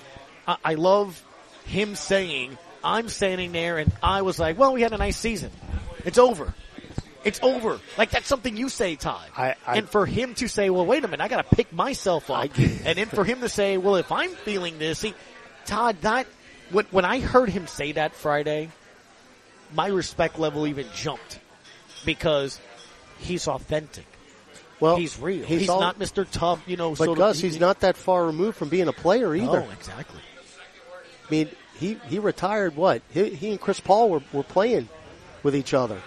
I love him saying, I'm standing there, and I was like, well, we had a nice season. It's over. It's over. Like, that's something you say, Todd. And for him to say, well, wait a minute, I got to pick myself up. And then for him to say, well, if I'm feeling this, Todd, when I heard him say that Friday, my respect level even jumped because he's authentic. Well, he's real. He's not Mr. Tough, But, Gus, he's not that far removed from being a player either. No, exactly. I mean, He retired what? He and Chris Paul were playing with each other.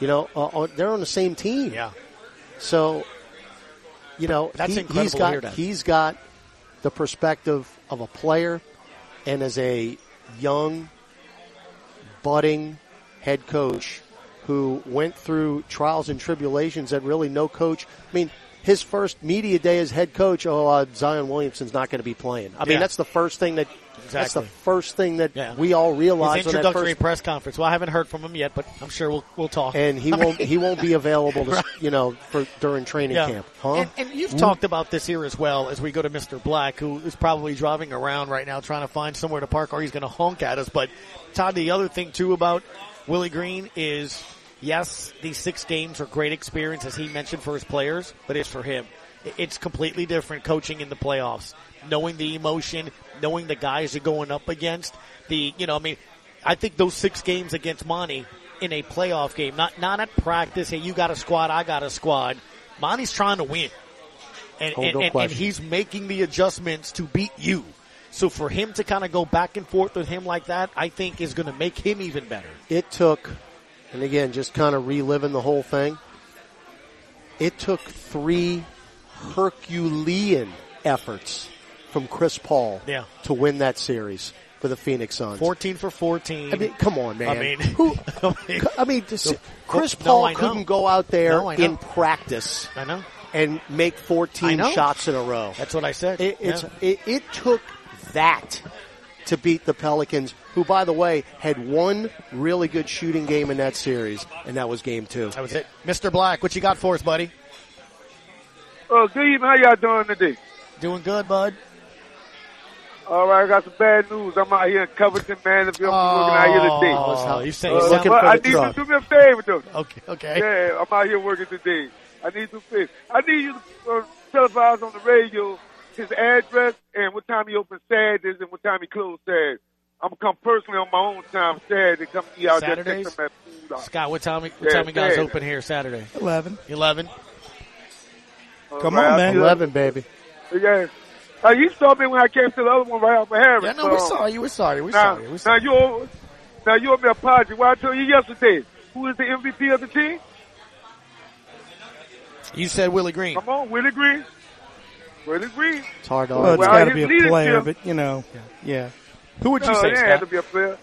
They're on the same team. Yeah. So, that's incredible. He's got the perspective of a player and as a young, budding head coach who went through trials and tribulations that really no coach. I mean, his first media day as head coach, Zion Williamson's not going to be playing. I mean, that's the first thing that... Exactly. That's the first thing that we all realized. His introductory press conference. Well, I haven't heard from him yet, but I'm sure we'll talk. And he won't be available to, during training camp. Huh? And you've talked about this here as well as we go to Mr. Black, who is probably driving around right now trying to find somewhere to park, or he's going to honk at us. But Todd, the other thing too about Willie Green is, yes, these 6 games are great experience, as he mentioned, for his players, but it's for him. It's completely different coaching in the playoffs, knowing the emotion, knowing the guys you're going up against. I think those 6 games against Monty in a playoff game, not at practice. Hey, you got a squad, I got a squad. Monty's trying to win, and he's making the adjustments to beat you. So for him to kind of go back and forth with him like that, I think is going to make him even better. It took, and again, just kind of reliving the whole thing. It took 3 Herculean efforts from Chris Paul to win that series for the Phoenix Suns. 14 for 14. I mean, come on, man. Chris Paul couldn't go out there in practice. I know. And make 14 shots in a row. That's what I said. It took that to beat the Pelicans, who, by the way, had one really good shooting game in that series, and that was game 2. That was it. Mr. Black, what you got for us, buddy? Oh, good evening. How y'all doing today? Doing good, bud. All right, I got some bad news. I'm out here in Covington, man. If you're looking out here today. You're looking for the drug. I need you to do me a favor, though. Okay. Yeah, I'm out here working today. I need you to televise on the radio his address and what time he opens Saturdays and what time he closes Saturdays. I'm going to come personally on my own time Saturday. Come to you out there. Saturdays? Scott, what time you guys open here Saturday? 11. Come on, man. 11, baby. Yeah. You saw me when I came to the other one right off of Harris. Yeah, no, we saw you. We saw you. Now, you owe me an apology. Well, I told you yesterday, who is the MVP of the team? You said Willie Green. Come on, Willie Green. Willie Green. It's hard to argue. Well, it's got to be a player, but, you know, yeah. Who would you say, Scott? It had to be a player.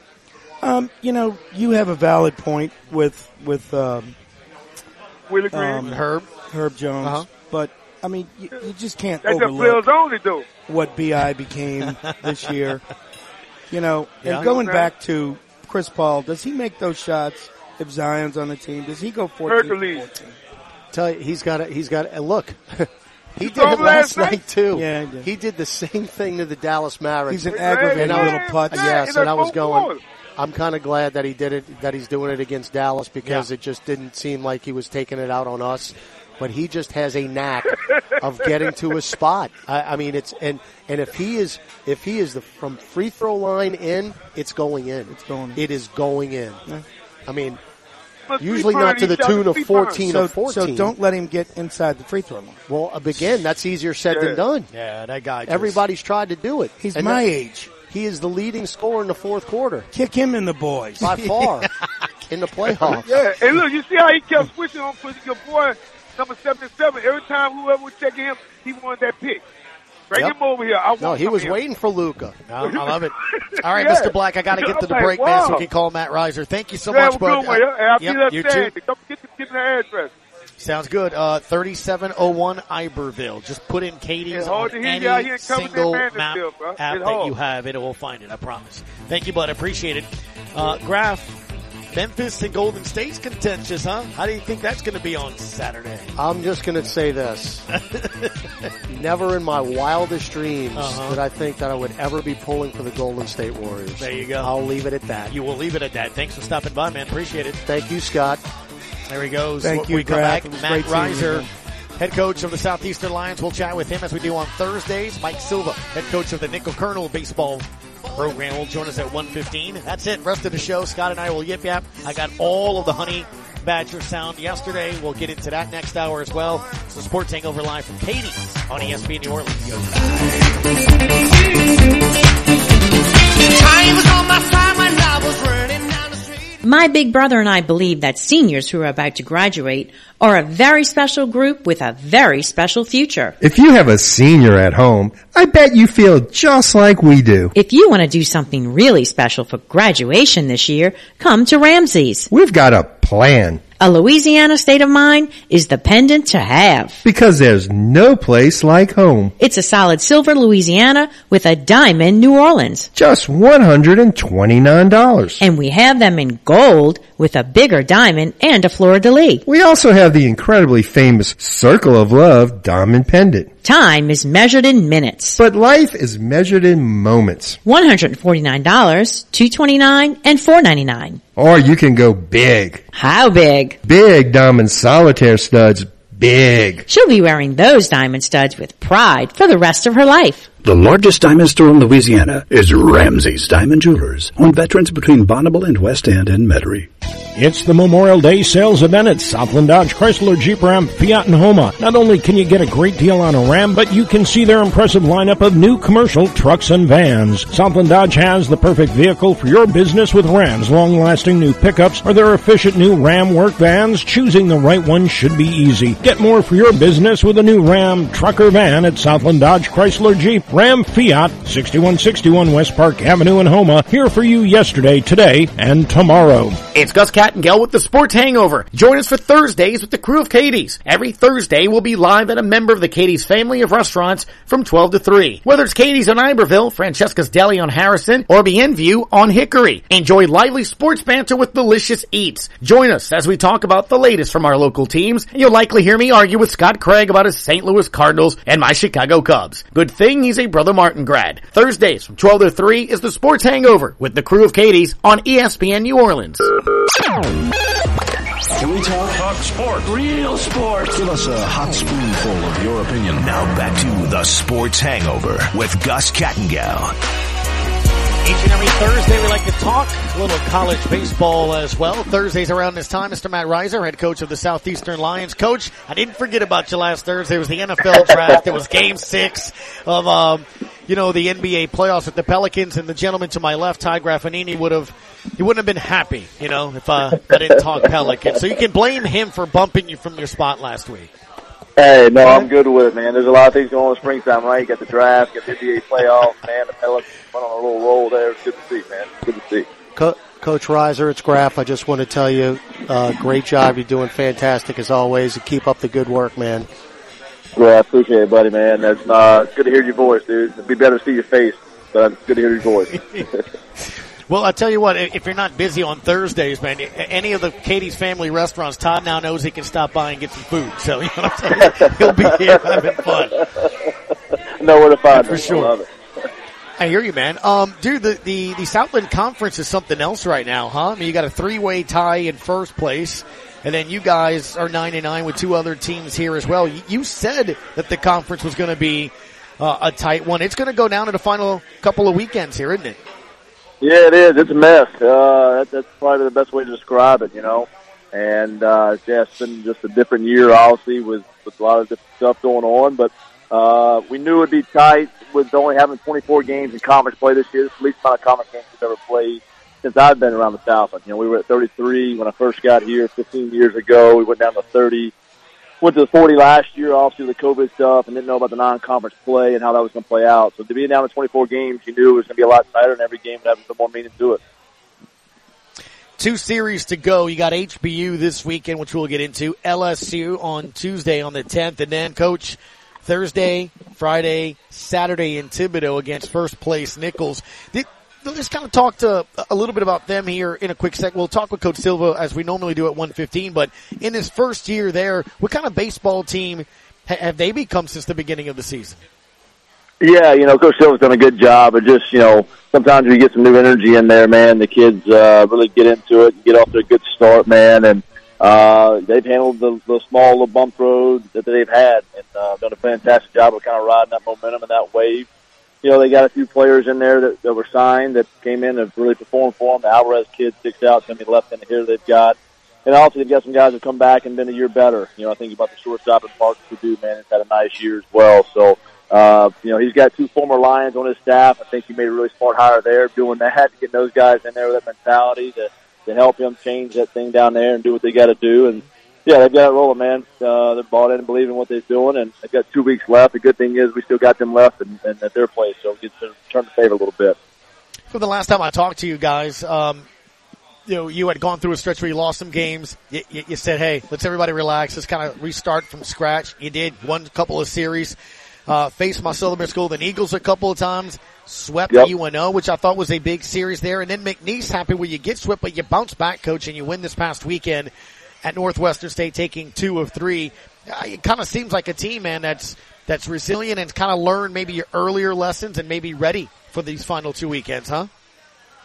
You know, you have a valid point with Willie Green. Herb Jones. Uh-huh. But, I mean, you just can't overlook what B.I. became this year. You know, and going back to Chris Paul, does he make those shots if Zion's on the team? Does he go 14? Tell you, he's got a look. He did it last night too. Yeah, he did. He did the same thing to the Dallas Mavericks. He's an aggravating little putt. Yes, and I was going, I'm kind of glad that he did it, that he's doing it against Dallas, because it just didn't seem like he was taking it out on us. But he just has a knack of getting to his spot. I mean, it's and if he is from free throw line in, it's going in. It is going in. Yeah. I mean, but usually not to the tune of 14 or 14. So don't let him get inside the free throw line. Well, again, that's easier said than done. Yeah, that guy. Everybody's tried to do it. He's my age. He is the leading scorer in the fourth quarter. Kick him in the boys by far in the playoffs. Yeah, and look, you see how he kept switching on for your boy. Number 77, every time whoever was checking him, he wanted that pick. Bring him over here. He was waiting for Luka. No, I love it. All right, Mr. Black, I got to get to the break, man, so we can call Matt Reiser. Thank you so much, bro. You too. Come get the address. Sounds good. 3701 Iberville. Just put in Katie's on any single map app that you have, and it will find it, I promise. Thank you, bud. Appreciate it. Graf. Memphis and Golden State's contentious, huh? How do you think that's going to be on Saturday? I'm just going to say this. Never in my wildest dreams did I think that I would ever be pulling for the Golden State Warriors. There you go. I'll leave it at that. You will leave it at that. Thanks for stopping by, man. Appreciate it. Thank you, Scott. There he goes. Thank you, Brad. Matt Reiser, head coach of the Southeastern Lions. We'll chat with him as we do on Thursdays. Mike Silva, head coach of the Nicholls Colonels baseball program, will join us at 1:15. That's it. Rest of the show, Scott and I will yip yap. I got all of the Honey Badger sound yesterday. We'll get into that next hour as well. So Sports Hangover live from Katie's on ESPN New Orleans. Time was on my side when I was running down the street. My big brother and I believe that seniors who are about to graduate are a very special group with a very special future. If you have a senior at home, I bet you feel just like we do. If you want to do something really special for graduation this year, come to Ramsey's. We've got a plan. A Louisiana state of mind is the pendant to have. Because there's no place like home. It's a solid silver Louisiana with a diamond New Orleans. Just $129. And we have them in gold with a bigger diamond and a fleur-de-lis. We also have the incredibly famous Circle of Love diamond pendant. Time is measured in minutes. But life is measured in moments. $149, $229, and $499. Or you can go big. How big? Big diamond solitaire studs. Big. She'll be wearing those diamond studs with pride for the rest of her life. The largest diamond store in Louisiana is Ramsey's Diamond Jewelers on Veterans between Bonneville and West End and Metairie. It's the Memorial Day sales event at Southland Dodge Chrysler Jeep Ram Fiat and Homa. Not only can you get a great deal on a Ram, but you can see their impressive lineup of new commercial trucks and vans. Southland Dodge has the perfect vehicle for your business with Ram's long-lasting new pickups or their efficient new Ram work vans. Choosing the right one should be easy. Get more for your business with a new Ram truck or van at Southland Dodge Chrysler Jeep Ram Fiat, 6161 West Park Avenue in Homa. Here for you yesterday, today, and tomorrow. It's Gus Kattengell with the Sports Hangover. Join us for Thursdays with the crew of Katie's. Every Thursday, we'll be live at a member of the Katie's family of restaurants from 12 to 3. Whether it's Katie's on Iberville, Francesca's Deli on Harrison, or Bienview on Hickory. Enjoy lively sports banter with delicious eats. Join us as we talk about the latest from our local teams, and you'll likely hear me argue with Scott Craig about his St. Louis Cardinals and my Chicago Cubs. Good thing he's a Brother Martin grad. Thursdays from 12 to 3 is the Sports Hangover with the crew of Katie's on ESPN New Orleans. Can we talk sports? Real sports. Give us a hot spoonful of your opinion. Now back to the Sports Hangover with Gus Kattengell. Each and every Thursday, we like to talk a little college baseball as well. Thursdays around this time, Mr. Mike Reiser, head coach of the Southeastern Lions. Coach, I didn't forget about you last Thursday. It was the NFL draft. It was game 6 of, the NBA playoffs with the Pelicans. And the gentleman to my left, Ty Graffanini, wouldn't have been happy, if I didn't talk Pelicans. So you can blame him for bumping you from your spot last week. Hey, no, I'm good with it, man. There's a lot of things going on in springtime, right? You got the draft, got the NBA playoffs, man. The Pelicans went on a little roll there. It's good to see, man. Good to see. Coach Reiser, it's Graff. I just want to tell you, great job. You're doing fantastic as always. And keep up the good work, man. Yeah, I appreciate it, buddy, man. That's it's good to hear your voice, dude. It'd be better to see your face, but it's good to hear your voice. Well, I tell you what, if you're not busy on Thursdays, man, any of the Katie's family restaurants, Todd now knows he can stop by and get some food. So, you know what I'm saying? He'll be here having fun. Know where to find him. For sure. I love it. I hear you, man. Dude, the Southland Conference is something else right now, huh? I mean, you got a 3-way tie in first place, and then you guys are 9-9 with 2 other teams here as well. You said that the conference was going to be a tight one. It's going to go down to the final couple of weekends here, isn't it? Yeah, it is. It's a mess. That's probably the best way to describe it, And, it's been just a different year, obviously, with a lot of different stuff going on. But, we knew it would be tight with only having 24 games in conference play this year. It's the least amount of conference games we've ever played since I've been around the Southland. We were at 33 when I first got here 15 years ago. We went down to 30. Went to the 40 last year, obviously, with the COVID stuff, and didn't know about the non-conference play and how that was going to play out. So to be down to 24 games, you knew it was going to be a lot tighter, and every game would have some more meaning to it. 2 series to go. You got HBU this weekend, which we'll get into. LSU on Tuesday on the 10th. And then, Coach, Thursday, Friday, Saturday in Thibodaux against first-place Nicholls. Let's kind of talk to a little bit about them here in a quick sec. We'll talk with Coach Silva as we normally do at 1:15. But in his first year there, what kind of baseball team have they become since the beginning of the season? Yeah, Coach Silva's done a good job of just, sometimes we get some new energy in there, man. The kids really get into it and get off to a good start, man. And they've handled the small little bump road that they've had and done a fantastic job of kind of riding that momentum and that wave. They got a few players in there that were signed that came in and really performed for them. The Alvarez kid sticks out. It's going to be left in here they've got. And also they've got some guys that come back and been a year better. I think about the shortstop at Park Purdue, man. He's had a nice year as well. So, he's got 2 former Lions on his staff. I think he made a really smart hire there doing that, to get those guys in there with that mentality to help him change that thing down there and do what they got to do. And, yeah, they've got it rolling, man. They're bought in and believe in what they're doing, and they've got 2 weeks left. The good thing is we still got them left and at their place, so we get to turn the favor a little bit. So the last time I talked to you guys, you had gone through a stretch where you lost some games. You said, hey, let's everybody relax. Let's kind of restart from scratch. You did one couple of series. Faced my Southern School, the Eagles a couple of times, swept UNO, which I thought was a big series there. And then McNeese happened where you get swept, but you bounce back, Coach, and you win this past weekend at Northwestern State, taking 2 of 3. It kind of seems like a team, man, that's resilient and kind of learned maybe your earlier lessons and maybe ready for these final 2 weekends, huh?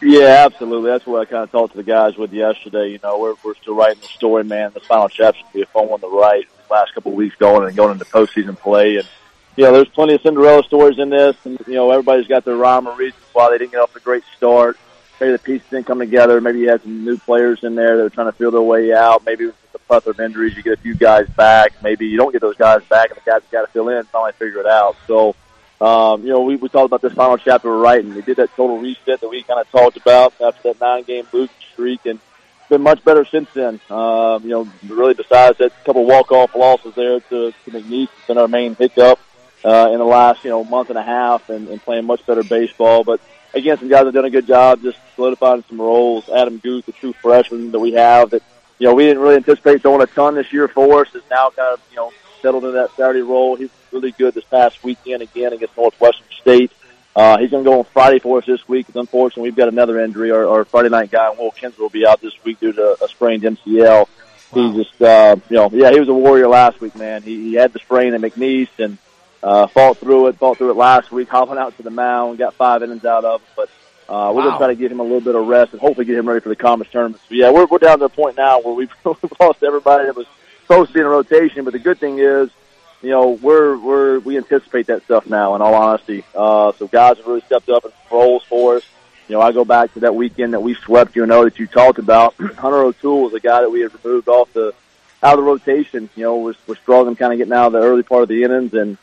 Yeah, absolutely. That's what I kind of talked to the guys with yesterday. We're still writing the story, man. This final chapter should be a fun one to write. The last couple of weeks going into postseason play. And, there's plenty of Cinderella stories in this. And, everybody's got their rhyme or reasons why they didn't get off to a great start. Maybe the pieces didn't come together. Maybe you had some new players in there that were trying to feel their way out. Maybe with the plethora of injuries, you get a few guys back. Maybe you don't get those guys back, and the guys got to fill in, finally figure it out. So, we talked about this final chapter we're writing. We did that total reset that we kind of talked about after that 9-game losing streak, and it's been much better since then. Really besides that couple walk-off losses there to McNeese, it's been our main hiccup in the last month and a half, and playing much better baseball, but. Again, some guys have done a good job just solidifying some roles. Adam Goose, the true freshman that we have that, we didn't really anticipate throwing a ton this year for us, is now kind of, settled into that Saturday role. He's really good this past weekend again against Northwestern State. He's going to go on Friday for us this week. It's unfortunate we've got another injury. Our Friday night guy, Will Kinsler, will be out this week due to a sprained MCL. Wow. He just, he was a warrior last week, man. He had the sprain at McNeese and, fought through it last week, hopping out to the mound, got 5 innings out of him, but, we're going to try to give him a little bit of rest and hopefully get him ready for the conference tournament. So yeah, we're down to a point now where we've lost everybody that was supposed to be in a rotation, but the good thing is, we anticipate that stuff now in all honesty. So guys have really stepped up and roles for us. You know, I go back to that weekend that we swept, you know, that you talked about. Hunter O'Toole was a guy that we had removed off the out of the rotation. You know, we're struggling kind of getting out of the early part of the innings, and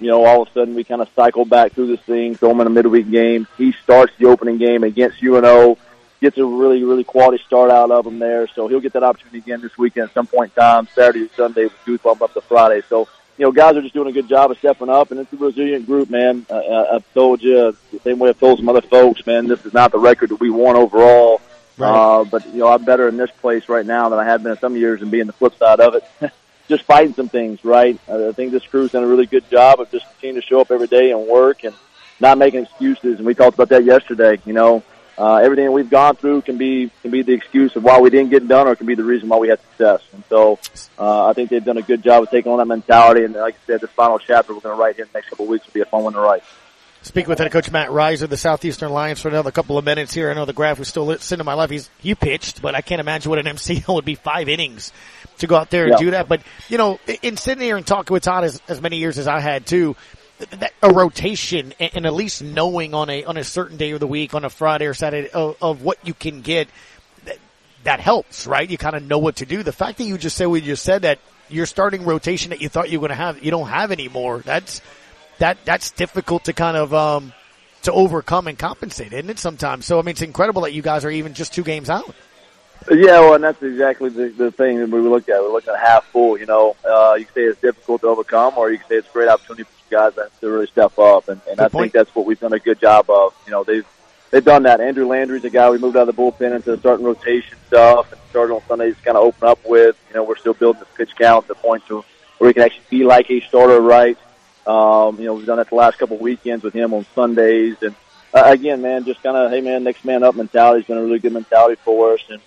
you know, all of a sudden we kind of cycle back through this thing, throw him in a midweek game. He starts the opening game against UNO, gets a really, really quality start out of him there. So he'll get that opportunity again this weekend at some point in time, Saturday or Sunday, with goosebump up to Friday. So, you know, guys are just doing a good job of stepping up, and it's a resilient group, man. I've told you, the same way I've told some other folks, man, this is not the record that we won overall. Right. But, you know, I'm better in this place right now than I have been in some years and being the flip side of it. Just fighting some things, right? I think this crew's done a really good job of just continuing to show up every day and work and not making excuses. And we talked about that yesterday, you know. Everything that we've gone through can be the excuse of why we didn't get it done, or it can be the reason why we had success. And so, I think they've done a good job of taking on that mentality. And like I said, this final chapter we're going to write here in the next couple of weeks will be a fun one to write. Speak with head coach Mike Reiser, the Southeastern Lions, for another couple of minutes here. I know the graph is still sitting to my left. He pitched, but I can't imagine what an MCL would be 5 innings to go out there and do that. But, you know, in sitting here and talking with Todd as many years as I had too, a rotation and at least knowing on a certain day of the week, on a Friday or Saturday, of what you can get, that helps, right? You kind of know what to do. The fact that you just said, that your starting rotation that you thought you were going to have, you don't have anymore. That's difficult to kind of, to overcome and compensate, isn't it, sometimes? So, I mean, it's incredible that you guys are even just 2 games out. Yeah, well, and that's exactly the thing that we looked at. We looked at half full, you know. You can say it's difficult to overcome, or you can say it's a great opportunity for guys to really step up, and I think that's what we've done a good job of. You know, they've done that. Andrew Landry's a guy we moved out of the bullpen into the starting rotation stuff, and started on Sundays to kind of open up with. You know, we're still building the pitch count to the point to where he can actually be like a starter, right? You know, we've done that the last couple of weekends with him on Sundays, and again, man, just kind of, hey, man, next man up mentality has been a really good mentality for us, and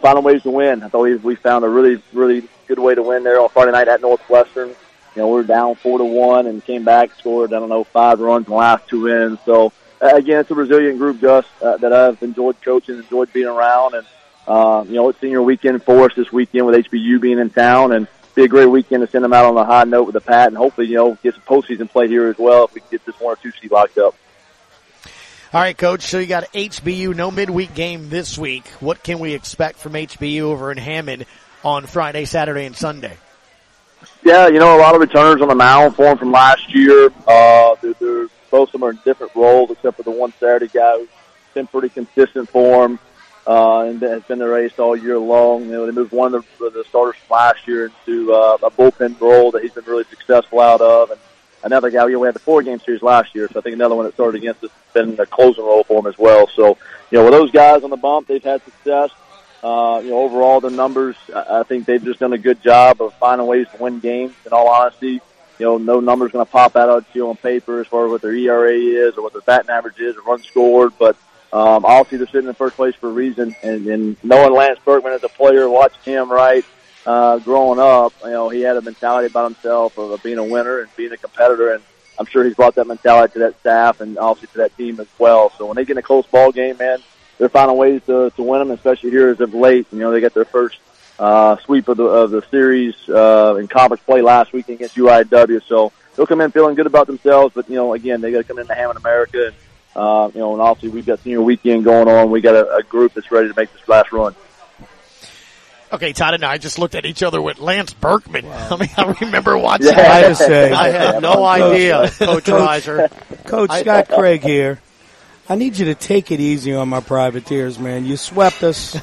finding ways to win. I thought we found a really, really good way to win there on Friday night at Northwestern. You know, we were down 4-1 and came back, scored, 5 runs in the last 2 innings. So, again, it's a resilient group, Gus, that I've enjoyed coaching, enjoyed being around. And, you know, it's senior weekend for us this weekend with HBU being in town. And it'll be a great weekend to send them out on a high note with a pat. And hopefully, you know, get some postseason play here as well if we can get this 1 or 2 seed locked up. All right, Coach, so you got HBU, no midweek game this week. What can we expect from HBU over in Hammond on Friday, Saturday, and Sunday? Yeah, you know, a lot of returners on the mound for them from last year. They're both of them are in different roles, except for the one Saturday guy who's been pretty consistent for them and has been in the race all year long. You know, they moved one of the starters from last year into a bullpen role that he's been really successful out of. And another guy, you know, we had the 4-game series last year, so I think another one that started against us has been a closing role for him as well. So, you know, with those guys on the bump, they've had success. You know, overall, the numbers, I think they've just done a good job of finding ways to win games, in all honesty. You know, no number's going to pop out at you on paper as far as what their ERA is or what their batting average is or run scored, but obviously they're sitting in first place for a reason. And knowing Lance Berkman as a player, watching him, right, growing up, you know, he had a mentality about himself of being a winner and being a competitor, and I'm sure he's brought that mentality to that staff and obviously to that team as well. So when they get in a close ball game, man, they're finding ways to win them, especially here as of late. You know, they got their first sweep of the series in conference play last week against UIW. So they'll come in feeling good about themselves, but, you know, again, they got to come into Hammond, America. And, you know, and obviously we've got senior weekend going on. We got a group that's ready to make this last run. Okay, Todd and I just looked at each other with Lance Berkman. Wow. I mean, I remember watching that. I had no idea, Coach Reiser. Coach Scott Craig here. I need you to take it easy on my privateers, man. You swept us.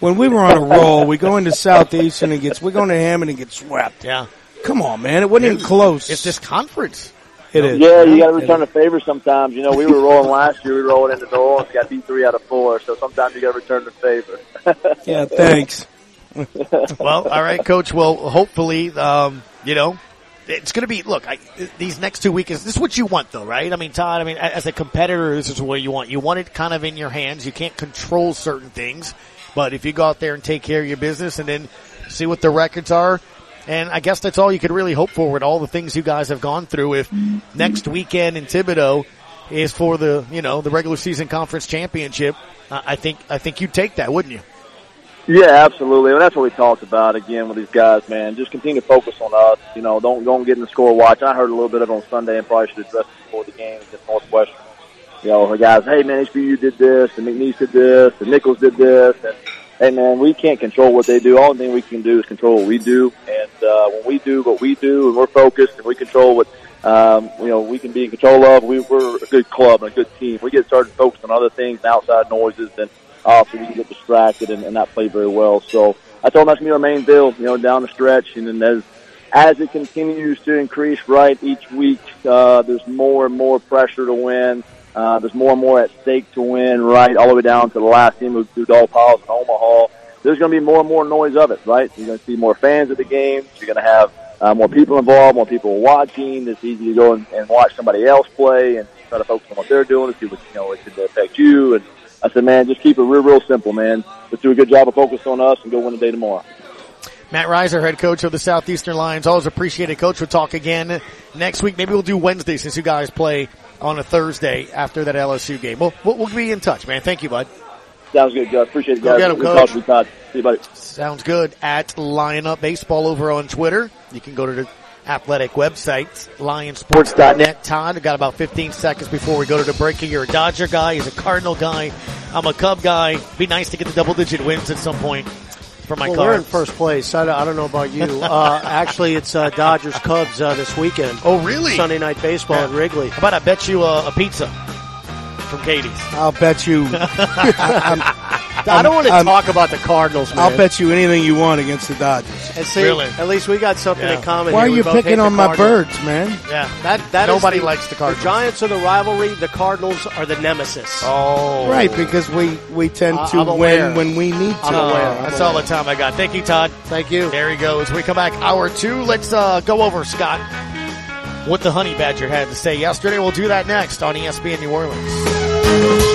When we were on a roll, we go into Southeastern and we're going to Hammond and get swept. Yeah. Come on, man. It wasn't even close. It's this conference. It is. Yeah, you got to return a favor sometimes. You know, we were rolling last year. We rolled into New Orleans, got beat 3 out of 4. So sometimes you got to return the favor. Yeah, thanks. Well, all right, Coach. Well, hopefully, you know, it's going to be, look, these next 2 weekends, this is what you want, though, right? I mean, Todd, as a competitor, this is what you want. You want it kind of in your hands. You can't control certain things. But if you go out there and take care of your business and then see what the records are, and I guess that's all you could really hope for with all the things you guys have gone through. If next weekend in Thibodaux is for the, you know, the regular season conference championship, I think you'd take that, wouldn't you? Yeah, absolutely. And that's what we talked about again with these guys, man. Just continue to focus on us. You know, don't get in the score watch. I heard a little bit of it on Sunday and probably should address it before the game against Northwestern. You know, the guys, hey, man, HBU did this, and McNeese did this, and Nicholls did this. And, hey, man, we can't control what they do. All the thing we can do is control what we do. And when we do what we do and we're focused and we control what, you know, we can be in control of, we're a good club and a good team. We get started focused on other things and outside noises, and obviously we can get distracted and not play very well. So I told them that's going to be our main deal, you know, down the stretch. And then as it continues to increase, right, each week there's more and more pressure to win. There's more and more at stake to win, right, all the way down to the last team who do all piles in Omaha. There's going to be more and more noise of it, right? You're going to see more fans at the games. You're going to have more people involved, more people watching. It's easy to go and watch somebody else play and try to focus on what they're doing to see what, you know, it could affect you. And I said, man, just keep it real, real simple, man. Let's do a good job of focusing on us and go win the day tomorrow. Matt Reiser, head coach of the Southeastern Lions. Always appreciated, Coach. We'll talk again next week. Maybe we'll do Wednesday since you guys play on a Thursday after that LSU game. We'll be in touch, man. Thank you, bud. Sounds good, guys. Appreciate it, guys. Go get him, Coach. We'll talk to you, see you, buddy. Sounds good. At Lion Up Baseball over on Twitter. You can go to the athletic website, lionsports.net. Todd, we've got about 15 seconds before we go to the break. You're a Dodger guy. He's a Cardinal guy. I'm a Cub guy. Be nice to get the double-digit wins at some point. Well, we're in first place. I don't know about you. Actually, it's Dodgers-Cubs this weekend. Oh, really? Sunday night baseball at Wrigley. How about I bet you a pizza from Katie's? I'll bet you. I don't want to talk about the Cardinals, man. I'll bet you anything you want against the Dodgers. And see, really? At least we got something in common. Why are you picking on my birds, man? Yeah, that nobody likes the Cardinals. The Giants are the rivalry. The Cardinals are the nemesis. Oh, right, because we tend to win when we need to. That's all the time I got. Thank you, Todd. Thank you. There he goes. We come back hour two. Let's go over, Scott, what the Honey Badger had to say yesterday. We'll do that next on ESPN New Orleans.